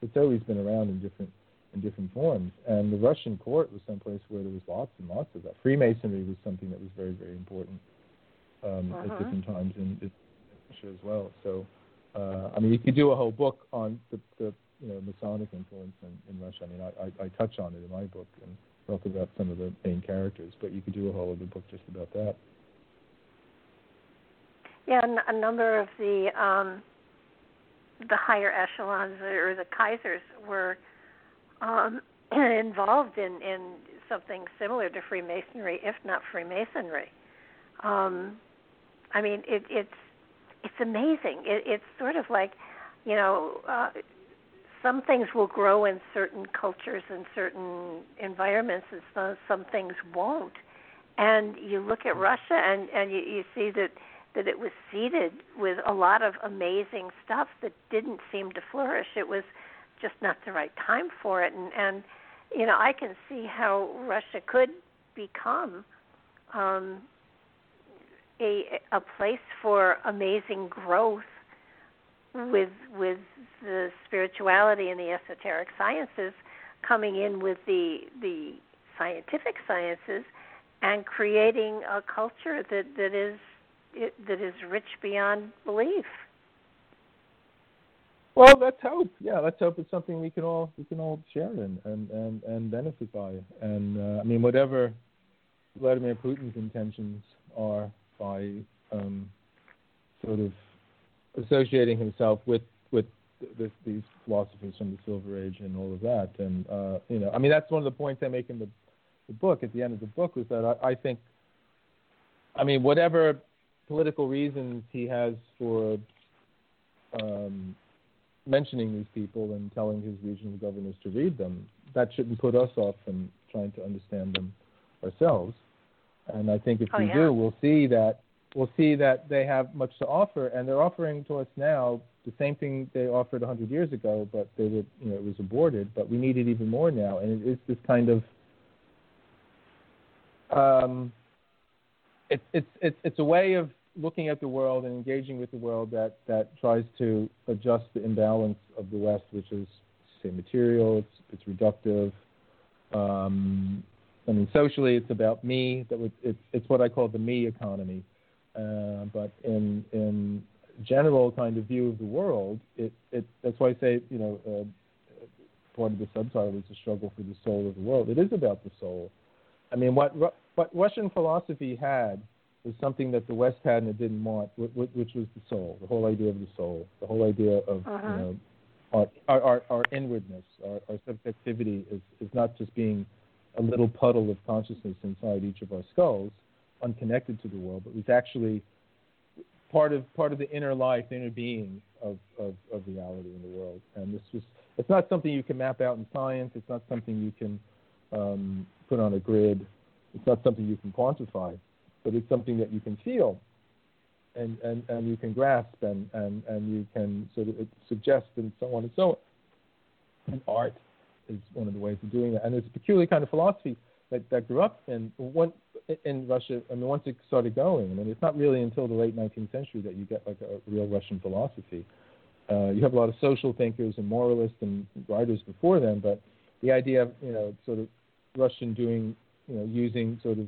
it's always been around in different forms. And the Russian court was someplace where there was lots and lots of that. Freemasonry was something that was very, very important at different times in Russia as well, so... you could do a whole book on the Masonic influence in Russia. I mean, I touch on it in my book and talk about some of the main characters, but you could do a whole other book just about that. Yeah, and a number of the higher echelons or the Kaisers were involved in something similar to Freemasonry, if not Freemasonry. It's amazing. It's sort of like, you know, some things will grow in certain cultures and certain environments, and some things won't. And you look at Russia, and you see that it was seeded with a lot of amazing stuff that didn't seem to flourish. It was just not the right time for it. And you know, I can see how Russia could become a place for amazing growth with the spirituality and the esoteric sciences coming in with the scientific sciences and creating a culture that is rich beyond belief. Well, let's hope. Yeah, let's hope it's something we can all share in and benefit by. And whatever Vladimir Putin's intentions are. By sort of associating himself with these philosophers from the Silver Age and all of that, and that's one of the points I make in the book. At the end of the book, was that I think, whatever political reasons he has for mentioning these people and telling his regional governors to read them, that shouldn't put us off from trying to understand them ourselves. And I think if we do, we'll see that they have much to offer, and they're offering to us now the same thing they offered 100 years ago, but they were, it was aborted. But we need it even more now, and it's this kind of it's a way of looking at the world and engaging with the world that tries to adjust the imbalance of the West, which is, say, material, it's reductive. Socially, it's about me. It's what I call the me economy. But in general kind of view of the world, that's why I say, part of the subtitle is the struggle for the soul of the world. It is about the soul. What Russian philosophy had was something that the West had and it didn't want, which was the soul, the whole idea of the soul, the whole idea of our inwardness, our subjectivity is not just being a little puddle of consciousness inside each of our skulls, unconnected to the world, but was actually part of the inner life, the inner being of reality in the world. And this was It's not something you can map out in science. It's not something you can put on a grid. It's not something you can quantify, but it's something that you can feel and you can grasp and you can sort of suggest and so on and so on. And art is one of the ways of doing that. And it's a peculiar kind of philosophy that grew up in Russia. I mean, once it started going, I mean, it's not really until the late 19th century that you get like a real Russian philosophy. You have a lot of social thinkers and moralists and writers before them, but the idea of, you know, sort of Russian doing, you know, using sort of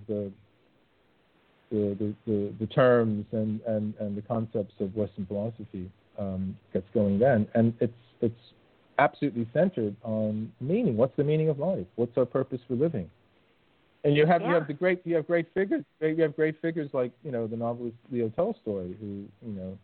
the terms and the concepts of Western philosophy gets going then, and it's absolutely centered on meaning. What's the meaning of life? What's our purpose for living? And you have great figures like, you know, the novelist Leo Tolstoy, who, you know,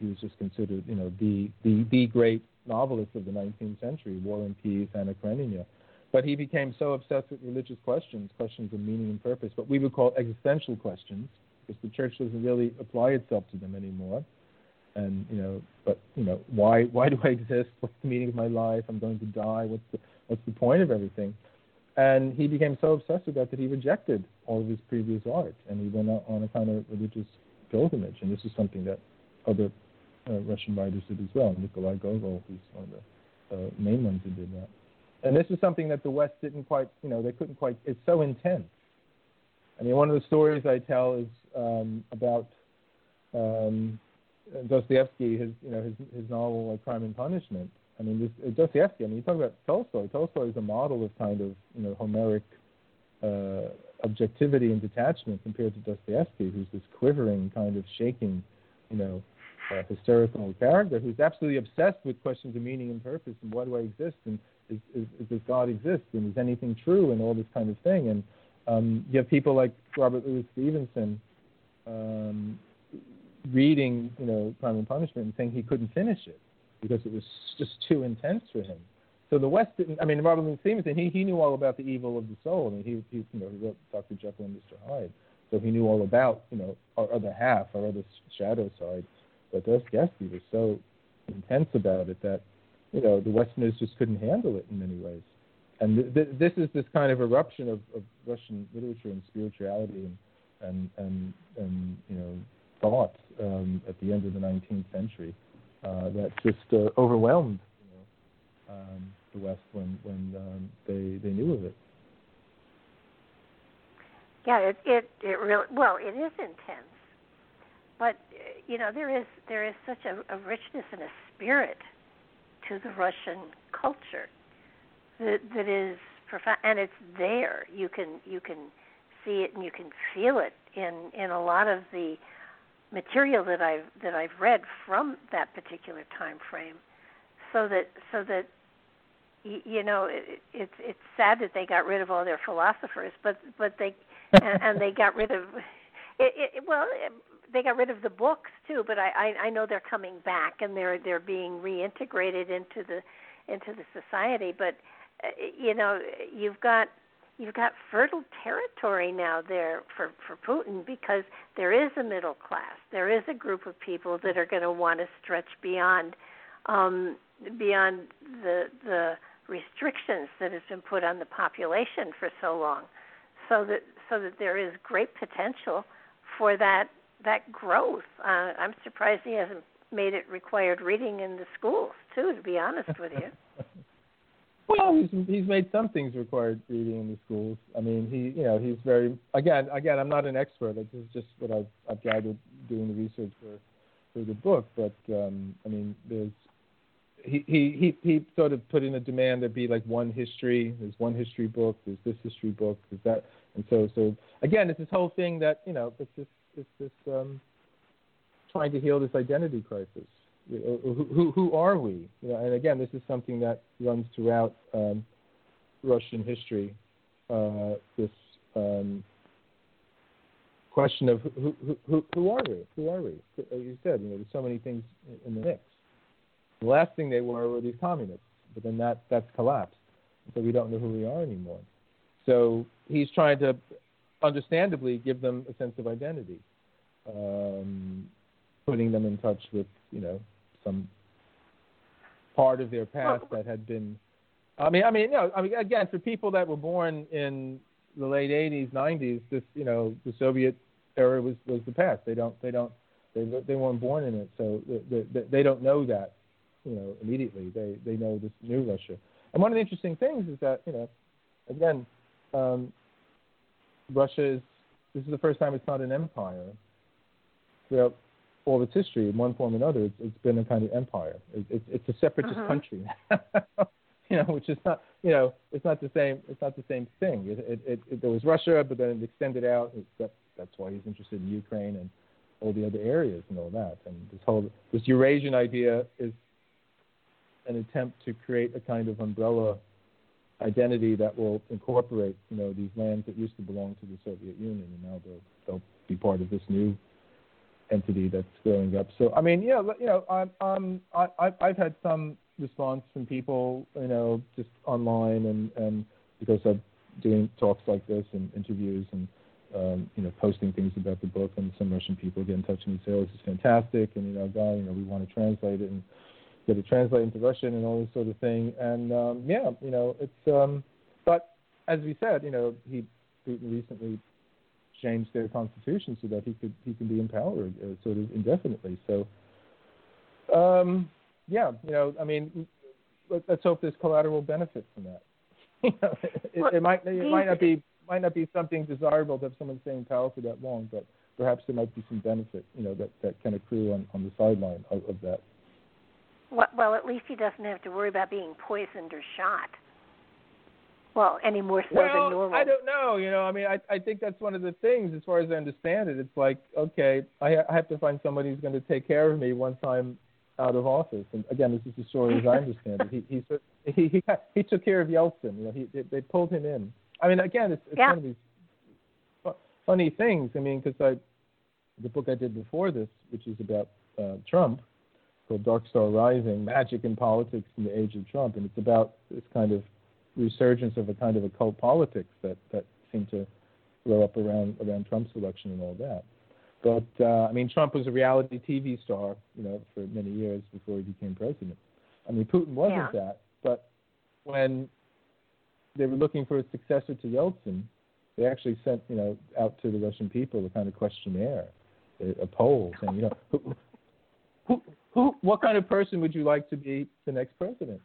he was just considered, you know, the great novelist of the 19th century, War and Peace, Anna Karenina. But he became so obsessed with religious questions of meaning and purpose, what we would call existential questions, because the church doesn't really apply itself to them anymore. And, you know, but, you know, why do I exist? What's the meaning of my life? I'm going to die. What's the point of everything? And he became so obsessed with that he rejected all of his previous art, and he went out on a kind of religious pilgrimage. And this is something that other Russian writers did as well. Nikolai Gogol, who's one of the main ones who did that. And this is something that the West didn't quite, you know, they couldn't quite, it's so intense. I mean, one of the stories I tell is about Dostoevsky, his novel, Crime and Punishment. I mean, Dostoevsky, I mean, you talk about Tolstoy. Tolstoy is a model of kind of, you know, Homeric objectivity and detachment compared to Dostoevsky, who's this quivering, kind of shaking, you know, hysterical character who's absolutely obsessed with questions of meaning and purpose and why do I exist and does God exist and is anything true and all this kind of thing. And you have people like Robert Louis Stevenson reading, you know, Crime and Punishment and saying he couldn't finish it because it was just too intense for him. So the West didn't. I mean, Robert Louis Stevenson, he knew all about the evil of the soul. I mean, he you know, he wrote Dr. Jekyll and Mr. Hyde, so he knew all about, you know, our other half, our other shadow side. But Dostoevsky was so intense about it that, you know, the Westerners just couldn't handle it in many ways. And this is this kind of eruption of Russian literature and spirituality and you know, thought at the end of the 19th century that just overwhelmed, you know, the West when they knew of it. Yeah, it really, well, it is intense. But, you know, there is such a richness and a spirit to the Russian culture that is profound, and it's there. You can see it and you can feel it in a lot of the material that I've read from that particular time frame. So that you know, it's sad that they got rid of all their philosophers, but they and they got rid of it. Well, they got rid of the books too, but I know they're coming back and they're being reintegrated into the society. But you know, you've got fertile territory now there for Putin, because there is a middle class, there is a group of people that are going to want to stretch beyond the restrictions that has been put on the population for so long, so that there is great potential for that growth. I'm surprised he hasn't made it required reading in the schools, too, to be honest with you. Well, he's made some things required reading in the schools. I mean, he, you know, he's very, again, I'm not an expert. This is just what I've gathered doing the research for the book. But, I mean, there's, he sort of put in a demand there'd be like one history, there's one history book, there's this history book, there's that. And so again, it's this whole thing that, you know, it's this trying to heal this identity crisis. You know, who are we? You know, and again, this is something that runs throughout Russian history. This question of who are we? Who are we? As you said, you know, there's so many things in the mix. The last thing they were these communists, but then that's collapsed, so we don't know who we are anymore. So he's trying to, understandably, give them a sense of identity, putting them in touch with, you know, some part of their past that had been. I mean, again, for people that were born in the late '80s, '90s, this, you know, the Soviet era was the past. They weren't born in it, so they don't know that, you know, immediately. They know this new Russia. And one of the interesting things is that, you know, again, Russia is, this is the first time it's not an empire. Throughout all its history, in one form or another, it's been a kind of empire. It's a separatist country, you know, which is not, you know, it's not the same. It's not the same thing. There was Russia, but then it extended out. That's why he's interested in Ukraine and all the other areas and all that. And this Eurasian idea is an attempt to create a kind of umbrella identity that will incorporate, you know, these lands that used to belong to the Soviet Union, and now they'll be part of this new entity that's growing up. So I mean, yeah, you know, I've had some response from people, you know, just online and because I'm doing talks like this and interviews and you know, posting things about the book, and some Russian people get in touch and say, "Oh, this is fantastic," and, you know, "God, you know, we want to translate it and get it translated into Russian," and all this sort of thing. And yeah, you know, it's but as we said, you know, Putin recently changed their constitution so that he can be in power sort of indefinitely. So yeah, you know, I mean, let's hope there's collateral benefit from that. You know, it might not be something desirable to have someone stay in power for that long, but perhaps there might be some benefit, you know, that can accrue on the sideline of that. Well, at least he doesn't have to worry about being poisoned or shot. Well, any more so than normal. I don't know. You know, I mean, I think that's one of the things, as far as I understand it. It's like, okay, I have to find somebody who's going to take care of me once I'm out of office. And again, this is the story as I understand it. He took care of Yeltsin. You know, they pulled him in. I mean, again, it's one of these funny things. I mean, because the book I did before this, which is about Trump, called Dark Star Rising: Magic in Politics in the Age of Trump, and it's about this kind of resurgence of a kind of occult politics that seemed to blow up around Trump's election and all that. But I mean, Trump was a reality TV star, you know, for many years before he became president. I mean, Putin wasn't that, but when they were looking for a successor to Yeltsin, they actually sent, you know, out to the Russian people a kind of questionnaire, a poll, saying, you know, what kind of person would you like to be the next president?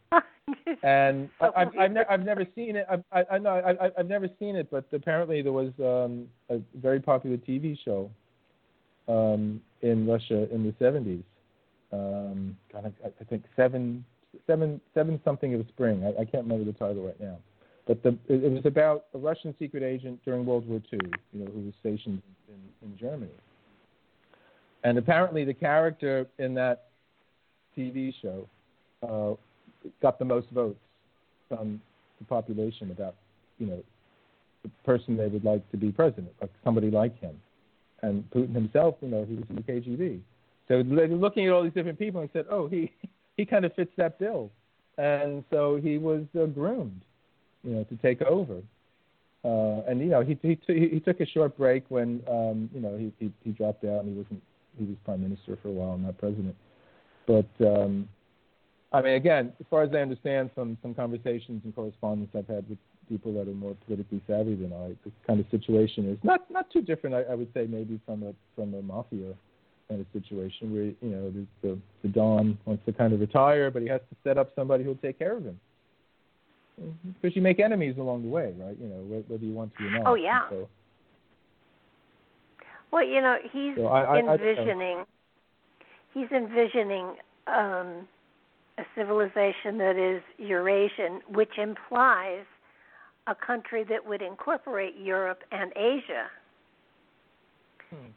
And I've never seen it. I've never seen it, but apparently there was a very popular TV show in Russia in the 70s. I think seven something of spring. I can't remember the title right now, but it was about a Russian secret agent during World War II, you know, who was stationed in Germany. And apparently the character in that TV show got the most votes from the population about, you know, the person they would like to be president, like somebody like him. And Putin himself, you know, he was in the KGB. So they were looking at all these different people and said, oh, he kind of fits that bill. And so he was groomed, you know, to take over. And, you know, he took a short break when, you know, he dropped out and he was prime minister for a while, not president. But, I mean, again, as far as I understand from some conversations and correspondence I've had with people that are more politically savvy than I, the kind of situation is not too different, I would say, maybe from a mafia kind of situation where, you know, the Don wants to kind of retire, but he has to set up somebody who'll take care of him. Because you make enemies along the way, right? You know, whether you want to or not. Oh, yeah. So, well, you know, he's envisioning a civilization that is Eurasian, which implies a country that would incorporate Europe and Asia.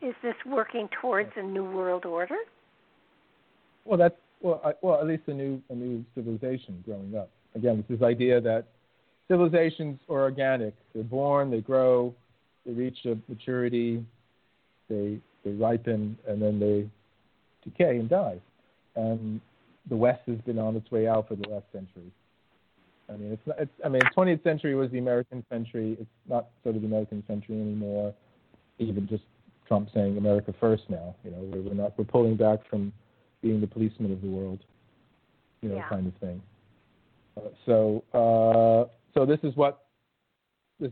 Is this working towards a new world order? Well, at least a new civilization growing up. Again, it's this idea that civilizations are organic. They're born, they grow, they reach a maturity, they ripen, and then they decay and die. And the West has been on its way out for the last century. I mean, I mean, 20th century was the American century. It's not sort of the American century anymore. Even just Trump saying America first now. You know, we're pulling back from being the policeman of the world. you know, kind of thing. So this is what this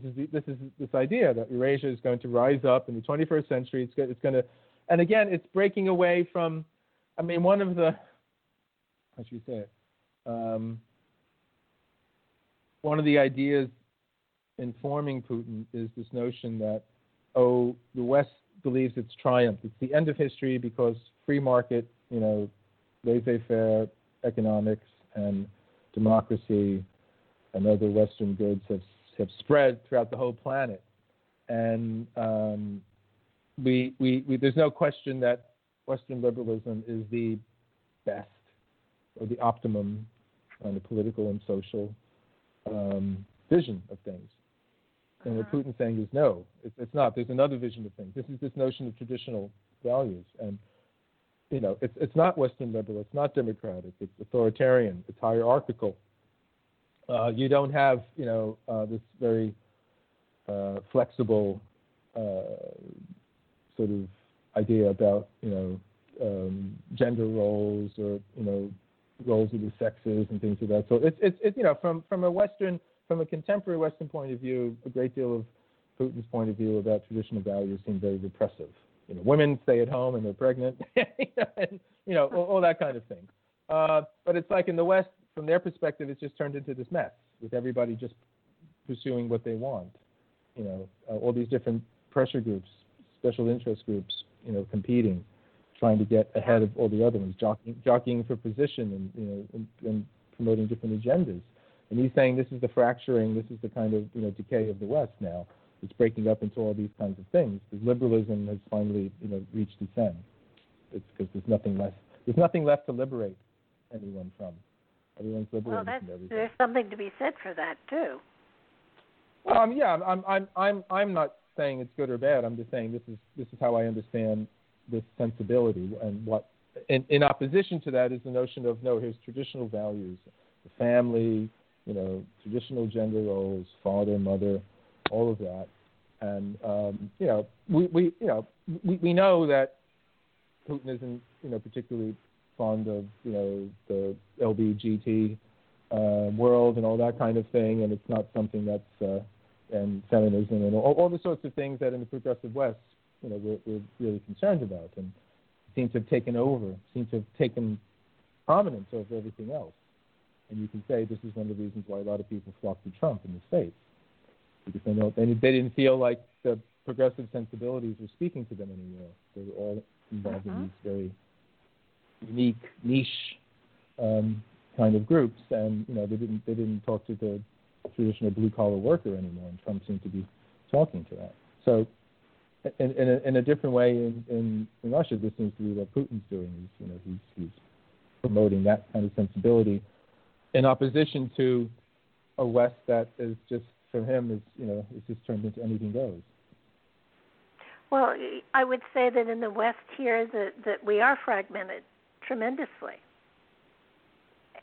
idea that Eurasia is going to rise up in the 21st century. It's going to, and again, it's breaking away from. I mean, one of the, how should we say it? One of the ideas informing Putin is this notion that, oh, the West believes it's triumphed. It's the end of history because free market, you know, laissez-faire economics and democracy and other Western goods have spread throughout the whole planet. And we there's no question that Western liberalism is the best or the optimum on the political and social vision of things. And what Putin's saying is, no, it's not. There's another vision of things. This is this notion of traditional values. And, you know, it's not Western liberal. It's not democratic. It's authoritarian. It's hierarchical. You don't have, you know, this very flexible sort of idea about, you know, gender roles or, you know, roles of the sexes and things like that. So it's you know, from a contemporary Western point of view, a great deal of Putin's point of view about traditional values seem very repressive. You know, women stay at home and they're pregnant, and, you know, all that kind of thing. But it's like in the West, from their perspective, it's just turned into this mess with everybody just pursuing what they want. You know, all these different pressure groups, special interest groups, you know, competing, trying to get ahead of all the other ones, jockeying for position, and, you know, and promoting different agendas. And he's saying this is the fracturing, this is the kind of, you know, decay of the West now. It's breaking up into all these kinds of things. Because liberalism has finally, you know, reached its end. It's because there's nothing left to liberate anyone from. Everyone's liberated from everything. There's something to be said for that too. I'm not saying it's good or bad. I'm just saying this is how I understand this sensibility, and what in opposition to that is the notion of, no, here's traditional values, the family, you know, traditional gender roles, father, mother, all of that. And you know, we know that Putin isn't, you know, particularly fond of, you know, the LGBT world and all that kind of thing, and it's not something that's and feminism and all the sorts of things that in the progressive West, you know, we're really concerned about, and seem to have taken over, seem to have taken prominence over everything else. And you can say this is one of the reasons why a lot of people flocked to Trump in the States, because they didn't feel like the progressive sensibilities were speaking to them anymore. They were all involved in these very unique niche kind of groups, and, you know, they didn't talk to the traditional blue collar worker anymore, and Trump seemed to be talking to that. So, in a different way, in Russia, this seems to be what Putin's doing. Is, you know, he's promoting that kind of sensibility in opposition to a West that is just, for him, is, you know, it's just turned into anything goes. Well, I would say that in the West here, that we are fragmented tremendously,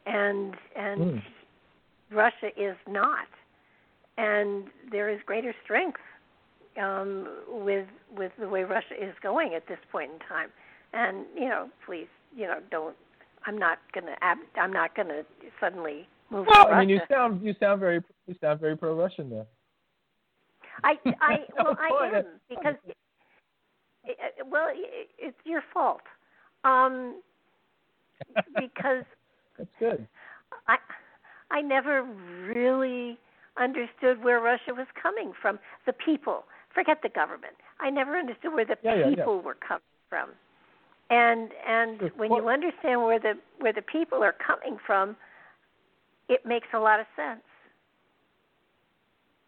and. Russia is not, and there is greater strength with the way Russia is going at this point in time. And, you know, please, you know, don't. I'm not gonna suddenly move. Well, I mean, you sound very pro-Russian there. I am, because it's your fault, because that's good. I never really understood where Russia was coming from. The people, forget the government. I never understood where the people were coming from. And when you understand where the people are coming from, it makes a lot of sense.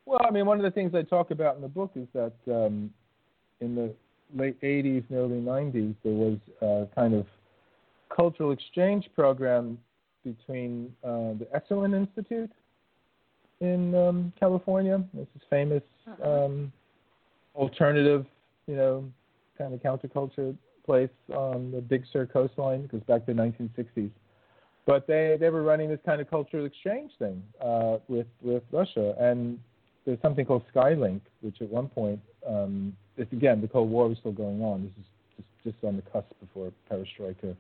Well, I mean, one of the things I talk about in the book is that in the late 80s and early 90s, there was a kind of cultural exchange program between the Esalen Institute in California. This is famous alternative, you know, kind of counterculture place on the Big Sur coastline. It goes back to the 1960s. But they were running this kind of cultural exchange thing with Russia. And there's something called Skylink, which at one point, it's, again, the Cold War was still going on. This is just on the cusp before Perestroika.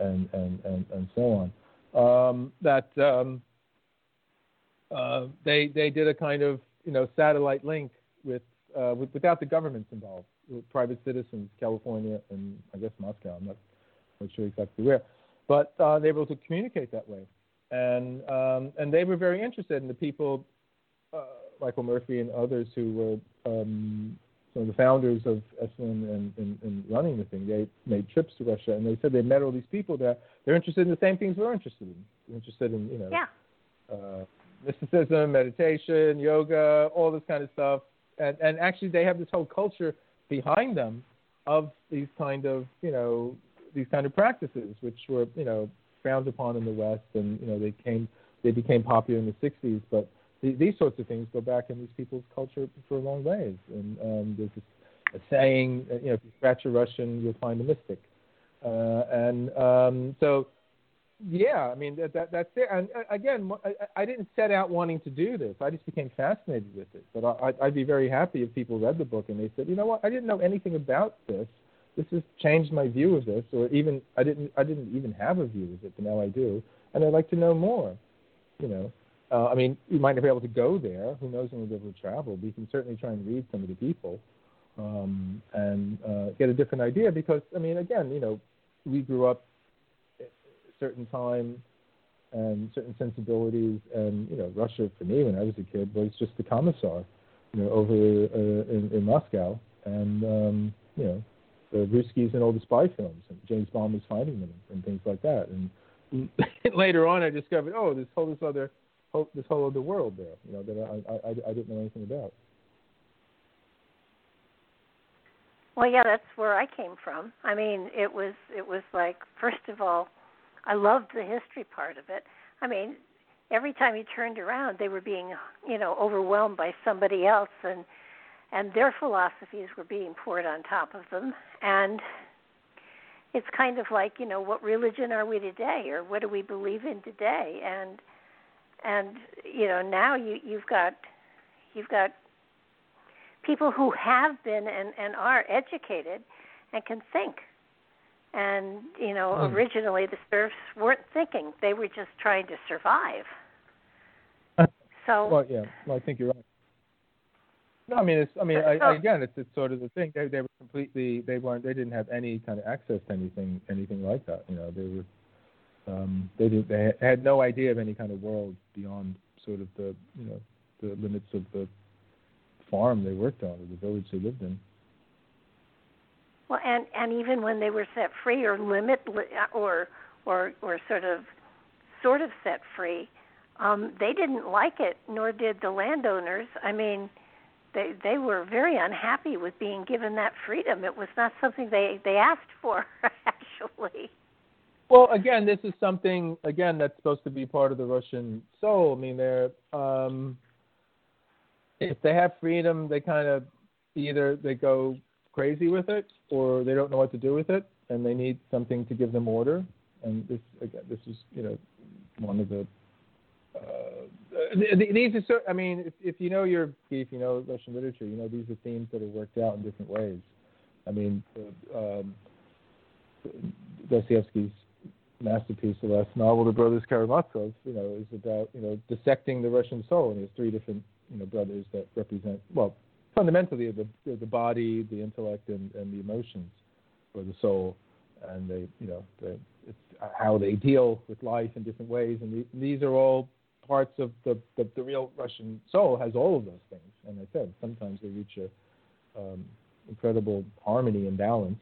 And so on. that they did a kind of, you know, satellite link with without the governments involved, with private citizens, California and I guess Moscow. I'm not sure exactly where, but they were able to communicate that way, and they were very interested in the people, Michael Murphy and others who were some of the founders of Esalen and running the thing. They made trips to Russia, and they said they met all these people there. They're interested in the same things we're interested in. They're interested in, you know, mysticism, meditation, yoga, all this kind of stuff. And actually, they have this whole culture behind them of these kind of, you know, these kind of practices, which were, you know, frowned upon in the West, and, you know, they became popular in the 60s, but these sorts of things go back in these people's culture for a long ways. And there's this saying, you know, if you scratch a Russian, you'll find a mystic. So, yeah, I mean, that's it. And again, I didn't set out wanting to do this. I just became fascinated with it. But I'd be very happy if people read the book and they said, you know what, I didn't know anything about this. This has changed my view of this, or even I didn't even have a view of it, but now I do, and I'd like to know more, you know. I mean, you might not be able to go there. Who knows when we'll be able to travel? But you can certainly try and read some of the people and get a different idea. Because, I mean, again, you know, we grew up at a certain time and certain sensibilities. And, you know, Russia, for me, when I was a kid, was just the commissar, you know, over in Moscow. And, you know, the Ruskies and all the spy films. And James Bond was fighting them and things like that. And later on, I discovered, oh, there's all this other... this whole other world there, you know, that I didn't know anything about. Well, yeah, that's where I came from. I mean, it was like, first of all, I loved the history part of it. I mean, every time you turned around, they were being, you know, overwhelmed by somebody else, and their philosophies were being poured on top of them. And it's kind of like, you know, what religion are we today, or what do we believe in today? And you know, now you've got people who have been and are educated and can think. And you know, originally the serfs weren't thinking; they were just trying to survive. So, well, yeah, well, I think you're right. No, I mean, it's sort of the thing. They were completely they didn't have any kind of access to anything like that. You know, they were. They had no idea of any kind of world beyond sort of the, you know, the limits of the farm they worked on or the village they lived in. Well, and even when they were set free or sort of set free, they didn't like it, nor did the landowners. I mean, they were very unhappy with being given that freedom. It was not something they asked for, actually. Well, again, this is something, again, that's supposed to be part of the Russian soul. I mean, they're if they have freedom, they kind of either they go crazy with it or they don't know what to do with it, and they need something to give them order. And this, again, this is, you know, one of the these are. I mean, if you know your beef, you know Russian literature, you know these are themes that are worked out in different ways. I mean, Dostoevsky's masterpiece, the last novel, The Brothers Karamazov, you know, is about, you know, dissecting the Russian soul, and there's three different, you know, brothers that represent, well, fundamentally the body, the intellect, and the emotions, or the soul, and they, you know, it's how they deal with life in different ways, and these are all parts of the real Russian soul has all of those things, and I said sometimes they reach a incredible harmony and balance.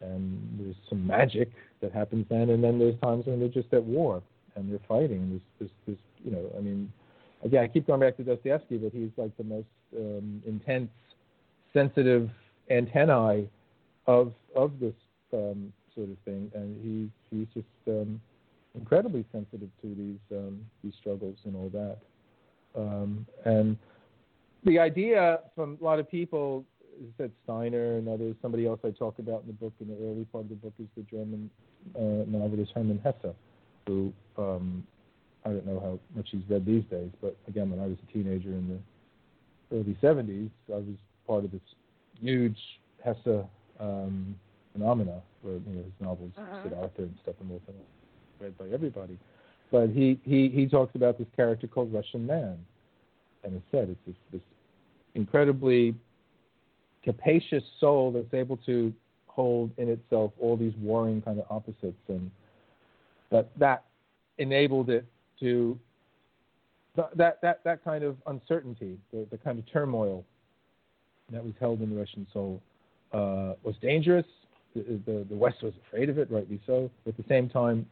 And there's some magic that happens then, and then there's times when they're just at war and they're fighting. And there's you know, I mean, again, I keep going back to Dostoevsky, but he's like the most intense, sensitive antennae of this sort of thing, and he's just incredibly sensitive to these struggles and all that. And the idea from a lot of people. As I said, Steiner and others, somebody else I talk about in the book, in the early part of the book, is the German novelist Hermann Hesse, who I don't know how much he's read these days, but again, when I was a teenager in the early 70s, I was part of this huge Hesse phenomena, where, you know, his novels, Siddhartha and stuff, and all things read by everybody. But he talks about this character called Russian Man. And as I said, it's this incredibly capacious soul that's able to hold in itself all these warring kind of opposites, and that enabled it to that kind of uncertainty, the kind of turmoil that was held in the Russian soul was dangerous. The West was afraid of it, rightly so. At the same time,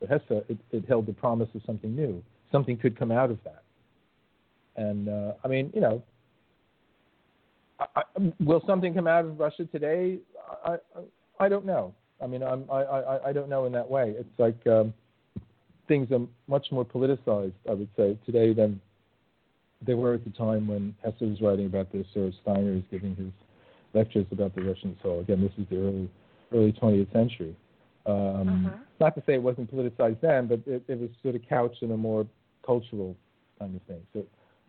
it held the promise of something new. Something could come out of that. And I mean, you know, will something come out of Russia today? I don't know. I mean, I don't know in that way. It's like things are much more politicized, I would say, today than they were at the time when Hesse was writing about this, or Steiner is giving his lectures about the Russian soul. Again, this is the early 20th century. Not to say it wasn't politicized then, but it was sort of couched in a more cultural kind of thing. So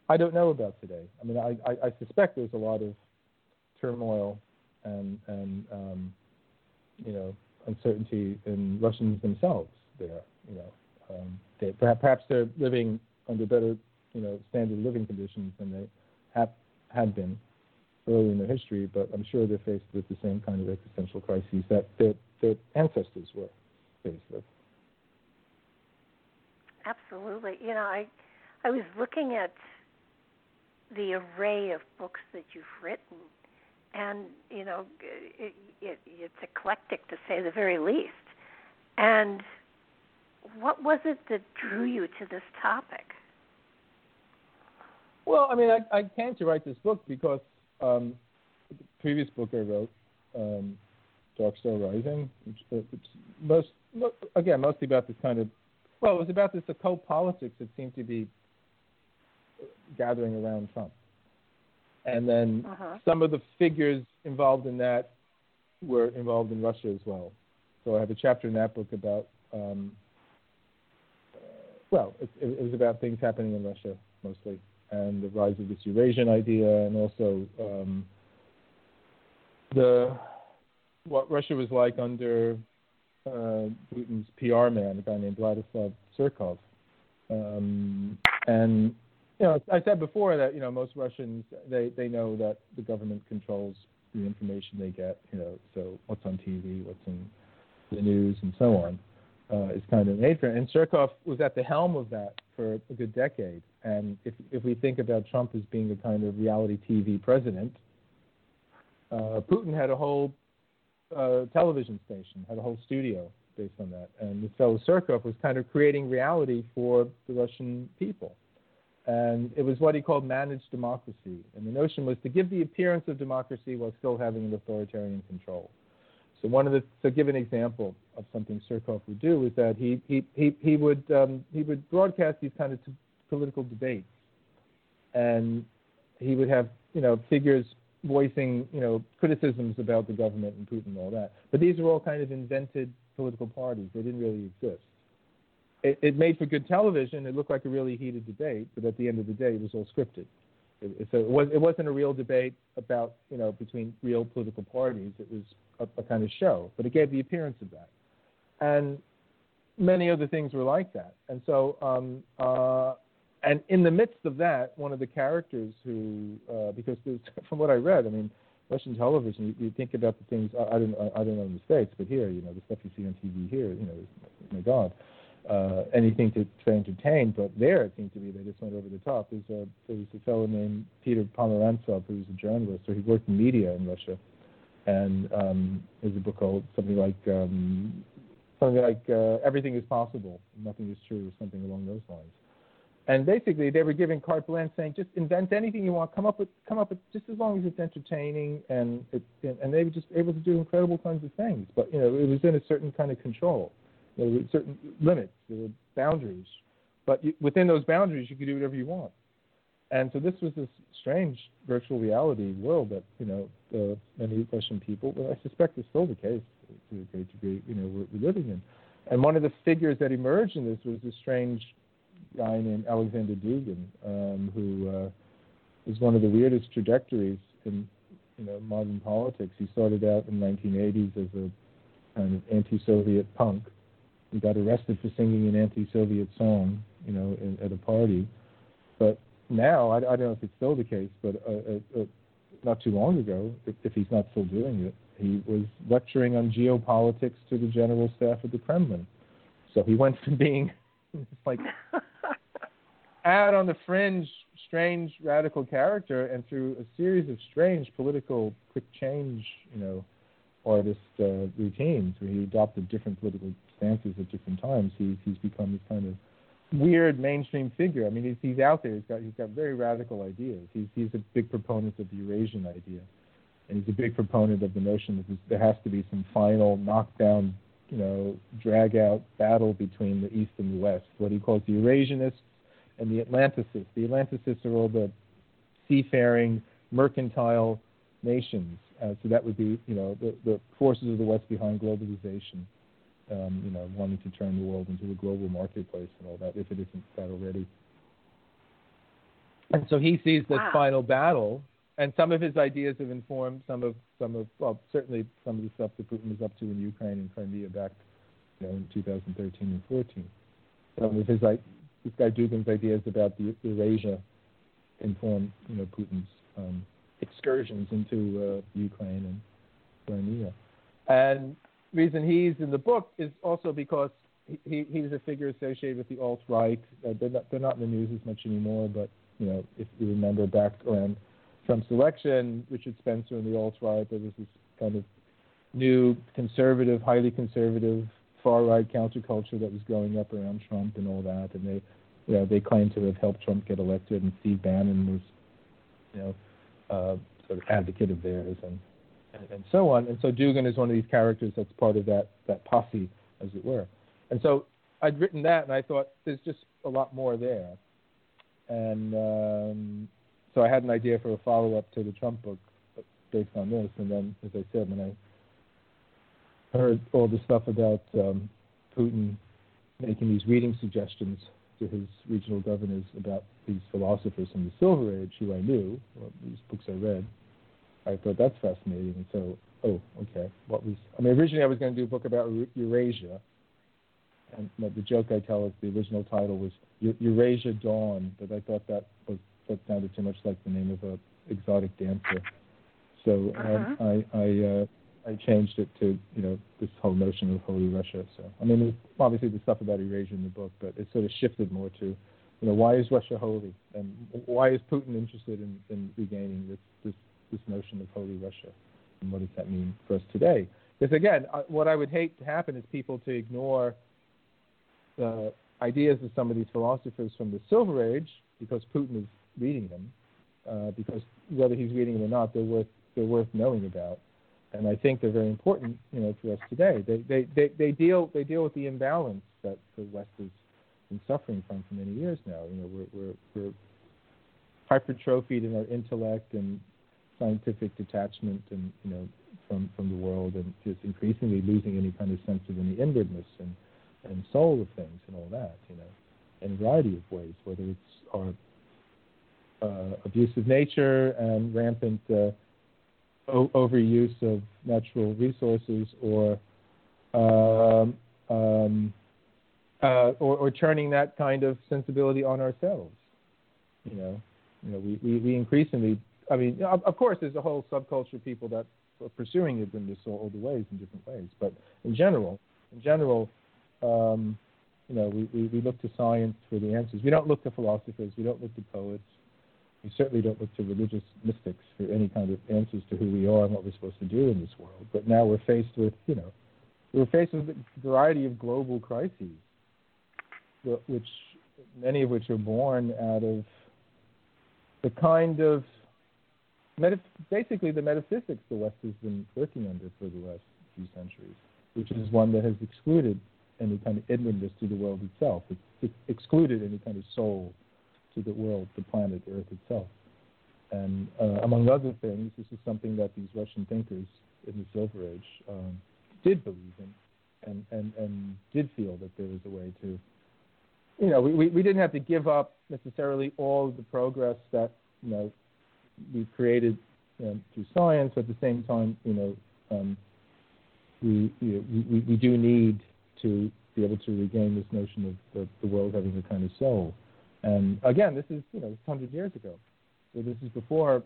I don't know about today. I mean, I suspect there's a lot of turmoil and you know, uncertainty in Russians themselves. There, you know, perhaps they're living under better, you know, standard living conditions than they had been early in their history. But I'm sure they're faced with the same kind of existential crises that their ancestors were faced with. Absolutely. You know, I was looking at the array of books that you've written, and you know, it's eclectic to say the very least. And what was it that drew you to this topic? Well, I mean, I came to write this book because the previous book I wrote, Dark Star Rising, which mostly about this kind of, well, it was about this occult politics that seemed to be gathering around Trump. And then some of the figures involved in that were involved in Russia as well. So I have a chapter in that book about, it was about things happening in Russia mostly, and the rise of this Eurasian idea, and also what Russia was like under Putin's PR man, a guy named Vladislav Surkov. And you know, I said before that, you know, most Russians, they know that the government controls the information they get, you know, so what's on TV, what's in the news, and so on, is kind of nature. And Surkov was at the helm of that for a good decade. And if we think about Trump as being a kind of reality TV president, Putin had a whole television station, had a whole studio based on that. And so Surkov was kind of creating reality for the Russian people. And it was what he called managed democracy. And the notion was to give the appearance of democracy while still having an authoritarian control. So so give an example of something Surkov would do is that he would broadcast these kind of political debates, and he would have, you know, figures voicing, you know, criticisms about the government and Putin and all that. But these were all kind of invented political parties. They didn't really exist. It made for good television. It looked like a really heated debate, but at the end of the day, it was all scripted. So it wasn't a real debate about, you know, between real political parties. It was a kind of show, but it gave the appearance of that. And many other things were like that. And so, and in the midst of that, one of the characters who, because from what I read, I mean, Russian television, you think about the things, I don't know in the States, but here, you know, the stuff you see on TV here, you know, is, my God. Anything to try and entertain, but there it seemed to be they just went over the top. There's a fellow named Peter Pomerantsev who's a journalist, so he worked in media in Russia, and there's a book called something like Everything Is Possible, Nothing Is True, or something along those lines. And basically they were giving carte blanche, saying just invent anything you want, come up with just as long as it's entertaining, and they were just able to do incredible kinds of things. But you know, it was in a certain kind of control. There were certain limits, there were boundaries, but within those boundaries, you could do whatever you want. And so this was this strange virtual reality world that, you know, many Russian people, well, I suspect it's still the case to a great degree, you know, we're living in. And one of the figures that emerged in this was this strange guy named Alexander Dugin, who is one of the weirdest trajectories in, you know, modern politics. He started out in the 1980s as a kind of anti-Soviet punk. and got arrested for singing an anti-Soviet song, you know, at a party. But now, I don't know if it's still the case, but not too long ago, if he's not still doing it, he was lecturing on geopolitics to the general staff of the Kremlin. So he went from being like out on the fringe, strange, radical character, and through a series of strange political quick change, you know, artist routines where he adopted different political stances at different times, he's become this kind of weird mainstream figure. I mean, he's out there. He's got very radical ideas. He's a big proponent of the Eurasian idea, and he's a big proponent of the notion that there has to be some final knockdown, you know, drag out battle between the East and the West, what he calls the Eurasianists and the Atlanticists. The Atlanticists are all the seafaring, mercantile nations. So that would be, you know, the forces of the West behind globalization, you know, wanting to turn the world into a global marketplace and all that, if it isn't that already. And so he sees this final battle, and some of his ideas have informed well, certainly some of the stuff that Putin was up to in Ukraine and Crimea back, you know, in 2013 and 14. Some of his, like, this guy Dugin's ideas about the Eurasia informed, you know, Putin's excursions into Ukraine and Crimea. And the reason he's in the book is also because he's a figure associated with the alt-right. They're not in the news as much anymore, but, you know, if you remember back around Trump's election, Richard Spencer and the alt-right, there was this kind of new conservative, highly conservative, far-right counterculture that was growing up around Trump and all that, and they, you know, they claimed to have helped Trump get elected, and Steve Bannon was, you know, sort of advocate of theirs, and so on. And so Dugin is one of these characters that's part of that posse, as it were. And so I'd written that, and I thought there's just a lot more there. And so I had an idea for a follow-up to the Trump book based on this. And then, as I said, when I heard all the stuff about Putin making these reading suggestions to his regional governors about these philosophers from the Silver Age, who I knew, well, these books I read, I thought that's fascinating. And so, okay. Originally I was going to do a book about Eurasia, and the joke I tell is the original title was Eurasia Dawn, but I thought that sounded too much like the name of a exotic dancer. So I changed it to, you know, this whole notion of Holy Russia. So, I mean, there's obviously the stuff about Eurasia in the book, but it sort of shifted more to, you know, why is Russia holy? And why is Putin interested in regaining this notion of Holy Russia? And what does that mean for us today? Because, again, what I would hate to happen is people to ignore the ideas of some of these philosophers from the Silver Age, because Putin is reading them, because whether he's reading them or not, they're worth knowing about. And I think they're very important, you know, to us today. They deal with the imbalance that the West has been suffering from for many years now. You know, we're hypertrophied in our intellect and scientific detachment, and, you know, from the world, and just increasingly losing any kind of sense of any inwardness and soul of things and all that, you know, in a variety of ways, whether it's our abusive nature and rampant overuse of natural resources, or turning that kind of sensibility on ourselves. You know, we increasingly. I mean, of course, there's a whole subculture of people that are pursuing it in this all the ways, in different ways. But in general, you know, we look to science for the answers. We don't look to philosophers. We don't look to poets. We certainly don't look to religious mystics for any kind of answers to who we are and what we're supposed to do in this world. But now we're faced with a variety of global crises, which many of which are born out of the kind of basically the metaphysics the West has been working under for the last few centuries, which is one that has excluded any kind of inwardness to the world itself. It's excluded any kind of soul to the world, the planet Earth itself. And among other things, this is something that these Russian thinkers in the Silver Age did believe in and did feel that there was a way to, you know, we didn't have to give up necessarily all the progress that, you know, we created, you know, through science, but at the same time, you know, we do need to be able to regain this notion of the world having a kind of soul. And again, this is 100 years ago. So this is before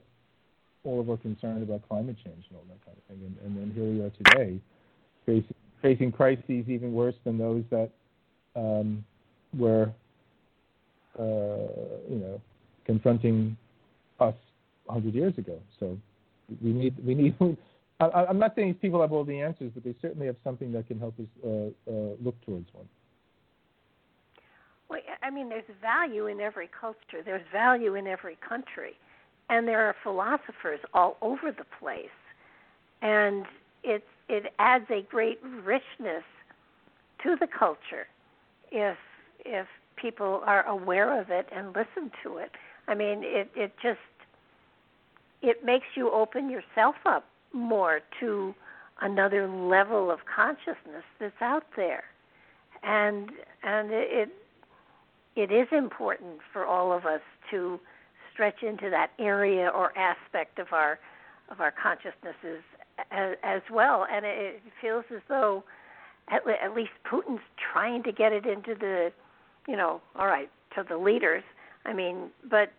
all of our concern about climate change and all that kind of thing. And then here we are today facing crises even worse than those that were, confronting us 100 years ago. So we need. I'm not saying these people have all the answers, but they certainly have something that can help us look towards one. Well, there's value in every culture. There's value in every country. And there are philosophers all over the place. And it adds a great richness to the culture if people are aware of it and listen to it. It makes you open yourself up more to another level of consciousness that's out there. And it is important for all of us to stretch into that area or aspect of our consciousnesses as well. And it feels as though at least Putin's trying to get it into the, all right, to the leaders. But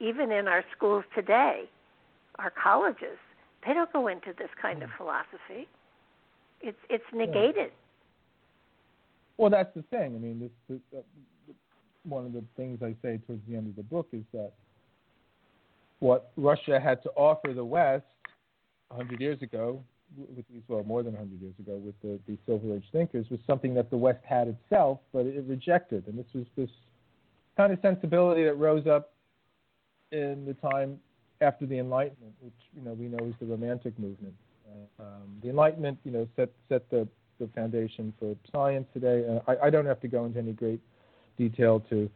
even in our schools today, our colleges, they don't go into this kind of philosophy. It's negated. Yeah. Well, that's the thing. One of the things I say towards the end of the book is that what Russia had to offer the West 100 years ago, more than 100 years ago, with the Silver Age thinkers, was something that the West had itself, but it rejected. And this was this kind of sensibility that rose up in the time after the Enlightenment, which we know is the Romantic movement. The Enlightenment, set the foundation for science today. I don't have to go into any great detail to,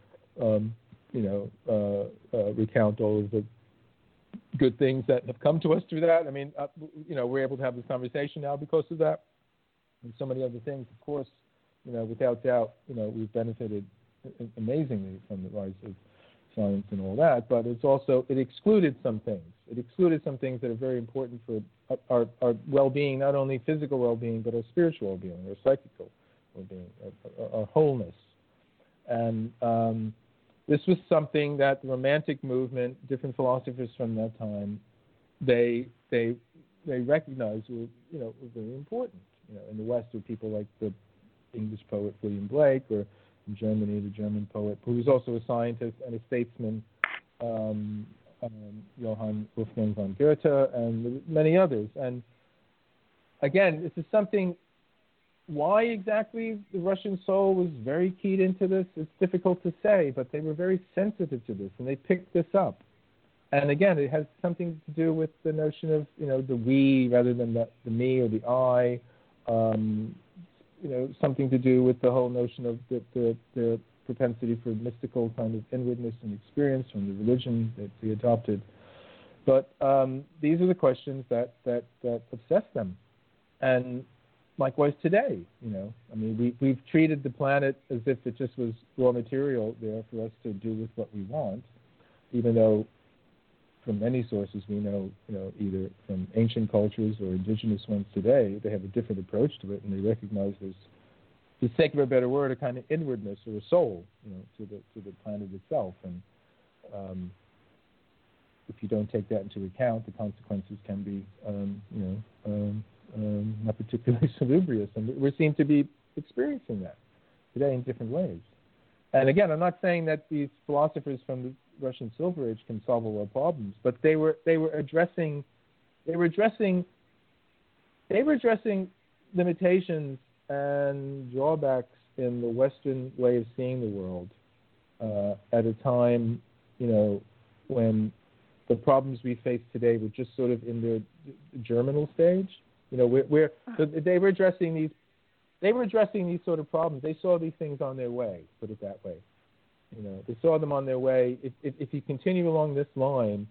recount all of the good things that have come to us through that. We're able to have this conversation now because of that, and so many other things. Of course, without doubt, we've benefited amazingly from the rise of science and all that. But it's also excluded some things. It excluded some things that are very important for our well-being, not only physical well-being, but our spiritual well-being, our psychical well-being, our wholeness. And this was something that the Romantic movement, different philosophers from that time, they recognized were very important. In the West, were people like the English poet William Blake, or in Germany, the German poet who was also a scientist and a statesman, Johann Wolfgang von Goethe, and many others. And again, this is something. Why exactly the Russian soul was very keyed into this, it's difficult to say, but they were very sensitive to this, and they picked this up. And again, it has something to do with the notion of, the we rather than the me or the I, something to do with the whole notion of the propensity for mystical kind of inwardness and experience from the religion that they adopted. But these are the questions that obsess them. And likewise today, we've treated the planet as if it just was raw material there for us to do with what we want, even though from many sources we know, either from ancient cultures or indigenous ones today, they have a different approach to it, and they recognize there's, for the sake of a better word, a kind of inwardness or a soul, to the planet itself. And if you don't take that into account, the consequences can be, not particularly salubrious, and we seem to be experiencing that today in different ways. And again, I'm not saying that these philosophers from the Russian Silver Age can solve all our problems, but they were addressing limitations and drawbacks in the Western way of seeing the world at a time, when the problems we face today were just sort of in their germinal stage. They were addressing these sort of problems. They saw these things on their way, put it that way. They saw them on their way. If you continue along this line,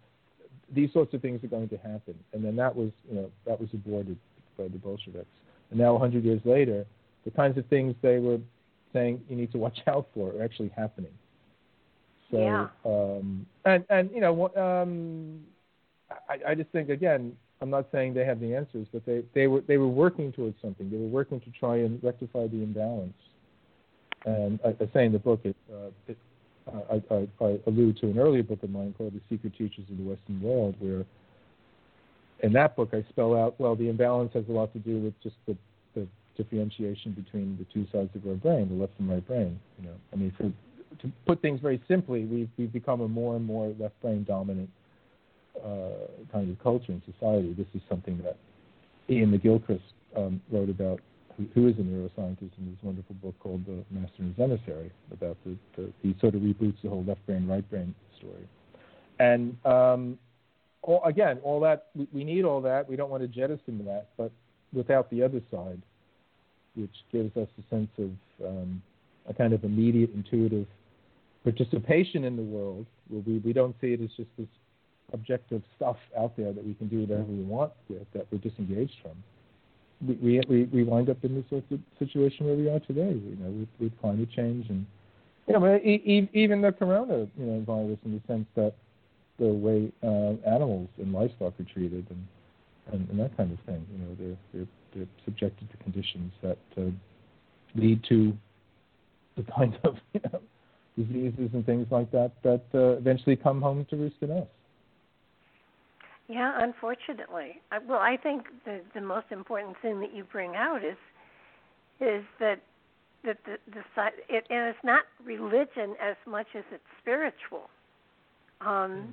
these sorts of things are going to happen. And then that was aborted by the Bolsheviks. And now 100 years later, the kinds of things they were saying you need to watch out for are actually happening. So, yeah. I just think, again, I'm not saying they have the answers, but they were working towards something. They were working to try and rectify the imbalance. And I say in the book, I allude to an earlier book of mine called The Secret Teachers of the Western World, where in that book I spell out, well, the imbalance has a lot to do with just the differentiation between the two sides of our brain, the left and right brain. You know, I mean, to put things very simply, we've become a more and more left brain dominant kind of culture and society. This is something that Ian McGilchrist wrote about, who is a neuroscientist, in his wonderful book called The Master and His Emissary, about he sort of reboots the whole left brain, right brain story. And all that, we need all that. We don't want to jettison that, but without the other side, which gives us a sense of a kind of immediate, intuitive participation in the world, where we don't see it as just this objective stuff out there that we can do whatever we want with, that we're disengaged from. We wind up in this sort of situation where we are today, you know, with climate change and, you know, even the corona, you know, virus, in the sense that the way animals and livestock are treated and that kind of thing, you know, they're subjected to conditions that lead to the kind of, you know, diseases and things like that eventually come home to roost in us. Yeah, unfortunately. Well, I think the most important thing that you bring out is that the and it's not religion as much as it's spiritual. You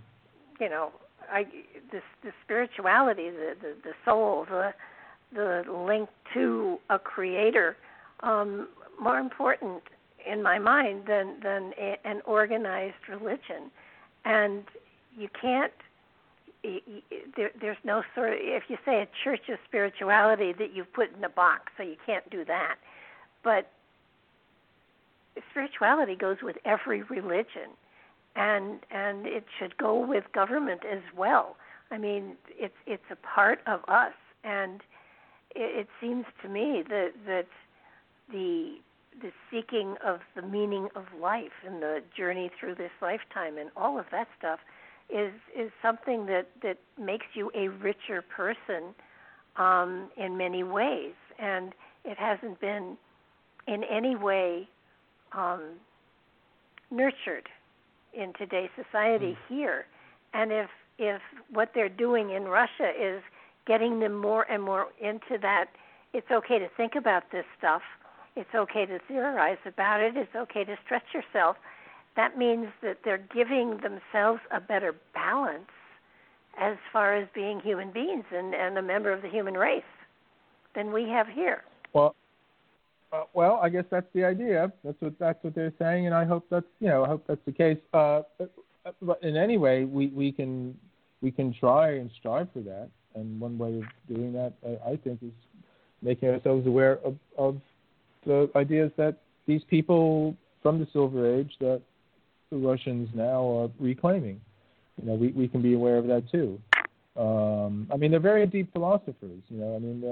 know, the spirituality, the soul, the link to a creator, more important in my mind than an organized religion, and you can't. There's no sort of, if you say a church of spirituality that you've put in a box, so you can't do that. But spirituality goes with every religion, and it should go with government as well. I mean, it's a part of us, and it seems to me that the seeking of the meaning of life and the journey through this lifetime and all of that stuff is something that makes you a richer person in many ways. And it hasn't been in any way nurtured in today's society here. And if what they're doing in Russia is getting them more and more into that, it's okay to think about this stuff, it's okay to theorize about it, it's okay to stretch yourself, that means that they're giving themselves a better balance as far as being human beings and a member of the human race than we have here. Well, I guess that's the idea. That's what they're saying, and I hope that's the case. But in any way, we can try and strive for that. And one way of doing that, I think, is making ourselves aware of the ideas that these people from the Silver Age that the Russians now are reclaiming. You know, we can be aware of that too. I mean, they're very deep philosophers, you know, I mean,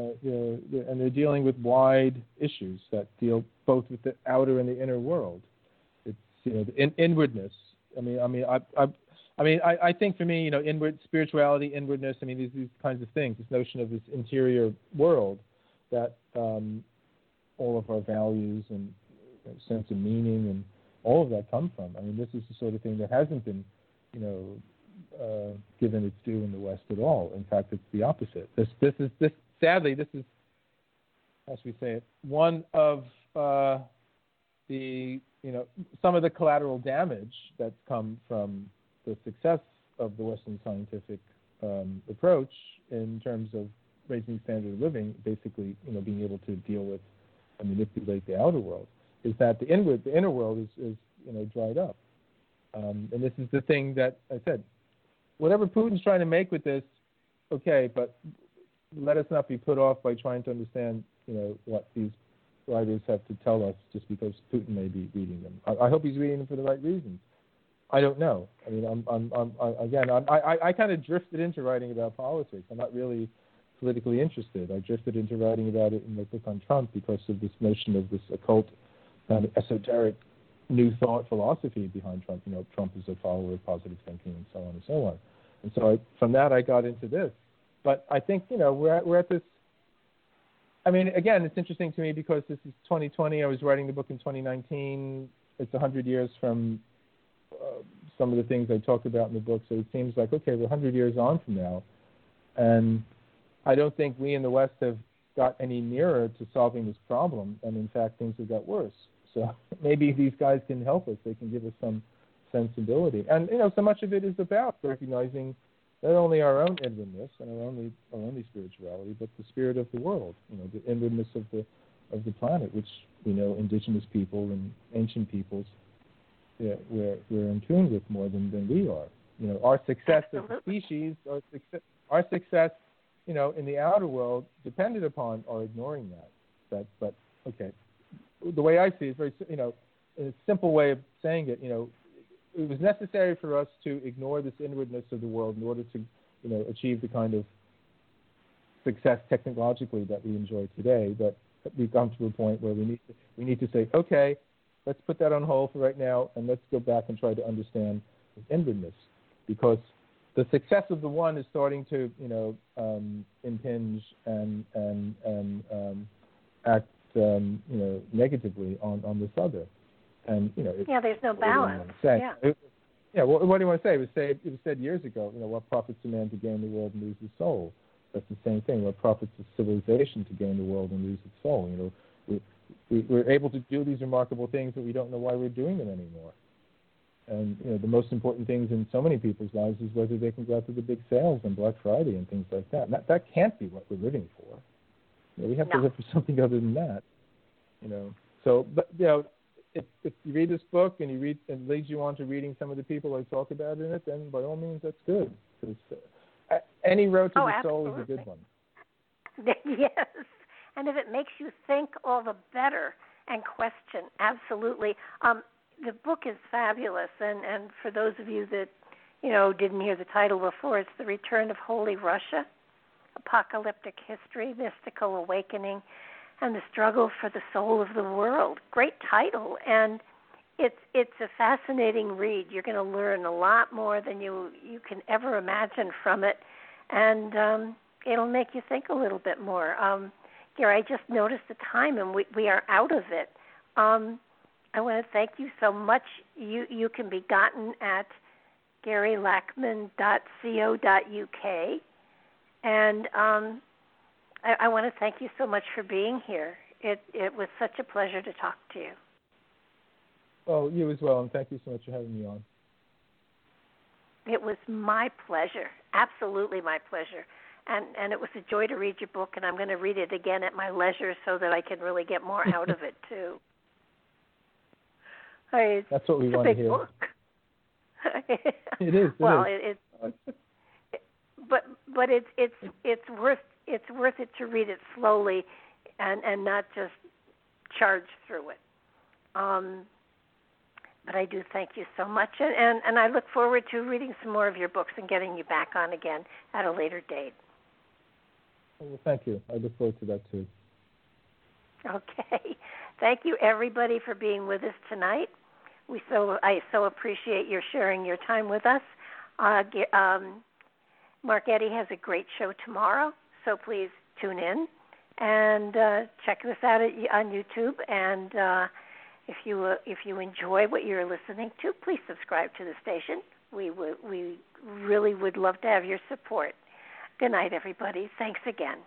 and they're dealing with wide issues that deal both with the outer and the inner world. It's, you know, the inwardness. I think for me, you know, inward spirituality, inwardness, I mean, these kinds of things, this notion of this interior world that all of our values and sense of meaning and all of that come from. I mean, this is the sort of thing that hasn't been, you know, given its due in the West at all. In fact, it's the opposite. This is sadly, this is, as we say it, one of the, you know, some of the collateral damage that's come from the success of the Western scientific approach in terms of raising standard of living, basically, you know, being able to deal with and manipulate the outer world. Is that the inner world is you know, dried up, and this is the thing that I said. Whatever Putin's trying to make with this, okay, but let us not be put off by trying to understand, you know, what these writers have to tell us just because Putin may be reading them. I hope he's reading them for the right reasons. I don't know. I mean, I kind of drifted into writing about politics. I'm not really politically interested. I drifted into writing about it in my book on Trump because of this notion of this occult, kind of esoteric new thought philosophy behind Trump. You know, Trump is a follower of positive thinking and so on and so on. And so from that, I got into this. But I think, you know, we're at this. I mean, again, it's interesting to me because this is 2020. I was writing the book in 2019. It's 100 years from some of the things I talked about in the book. So it seems like, okay, we're 100 years on from now. And I don't think we in the West have got any nearer to solving this problem. And in fact, things have got worse. So maybe these guys can help us. They can give us some sensibility. And, you know, so much of it is about recognizing not only our own inwardness and our only spirituality, but the spirit of the world, you know, the inwardness of the planet, which, you know, indigenous people and ancient peoples, yeah, we're in tune with more than we are. You know, our success as a species, our success, you know, in the outer world depended upon our ignoring that. But okay, the way I see it is very, you know, in a simple way of saying it, you know, it was necessary for us to ignore this inwardness of the world in order to, you know, achieve the kind of success technologically that we enjoy today. But we've come to a point where we need to say, okay, let's put that on hold for right now, and let's go back and try to understand the inwardness, because the success of the one is starting to, you know, impinge and act, you know, negatively on this other. And, you know, yeah, there's no balance. Yeah. What do you want to say? It was said years ago, you know, what profits a man to gain the world and lose his soul? That's the same thing. What profits a civilization to gain the world and lose its soul? You know, we're able to do these remarkable things, but we don't know why we're doing them anymore. And, you know, the most important things in so many people's lives is whether they can go out to the big sales on Black Friday and things like that. And that can't be what we're living for. You know, we have to live for something other than that. You know, so, but, you know, If you read this book and it leads you on to reading some of the people I talk about in it, then by all means, that's good. Any road to the soul is a good one. Yes. And if it makes you think, all the better, and question, absolutely. The book is fabulous. And for those of you that, you know, didn't hear the title before, it's The Return of Holy Russia, Apocalyptic History, Mystical Awakening, and the Struggle for the Soul of the World. Great title, and it's a fascinating read. You're going to learn a lot more than you can ever imagine from it, and it'll make you think a little bit more. Gary, I just noticed the time, and we are out of it. I want to thank you so much. You can be gotten at garylachman.co.uk, and I want to thank you so much for being here. It was such a pleasure to talk to you. Oh, you as well, and thank you so much for having me on. It was my pleasure, absolutely my pleasure. And it was a joy to read your book, and I'm going to read it again at my leisure so that I can really get more out of it, too. That's what we want to hear. It's a big book. It is. Well, it's worth it to read it slowly and not just charge through it. But I do thank you so much, and I look forward to reading some more of your books and getting you back on again at a later date. Well, thank you. I look forward to that, too. Okay. Thank you, everybody, for being with us tonight. I so appreciate your sharing your time with us. Mark Eddy has a great show tomorrow, so please tune in and check this out on YouTube. And if you enjoy what you're listening to, please subscribe to the station. We really would love to have your support. Good night, everybody. Thanks again.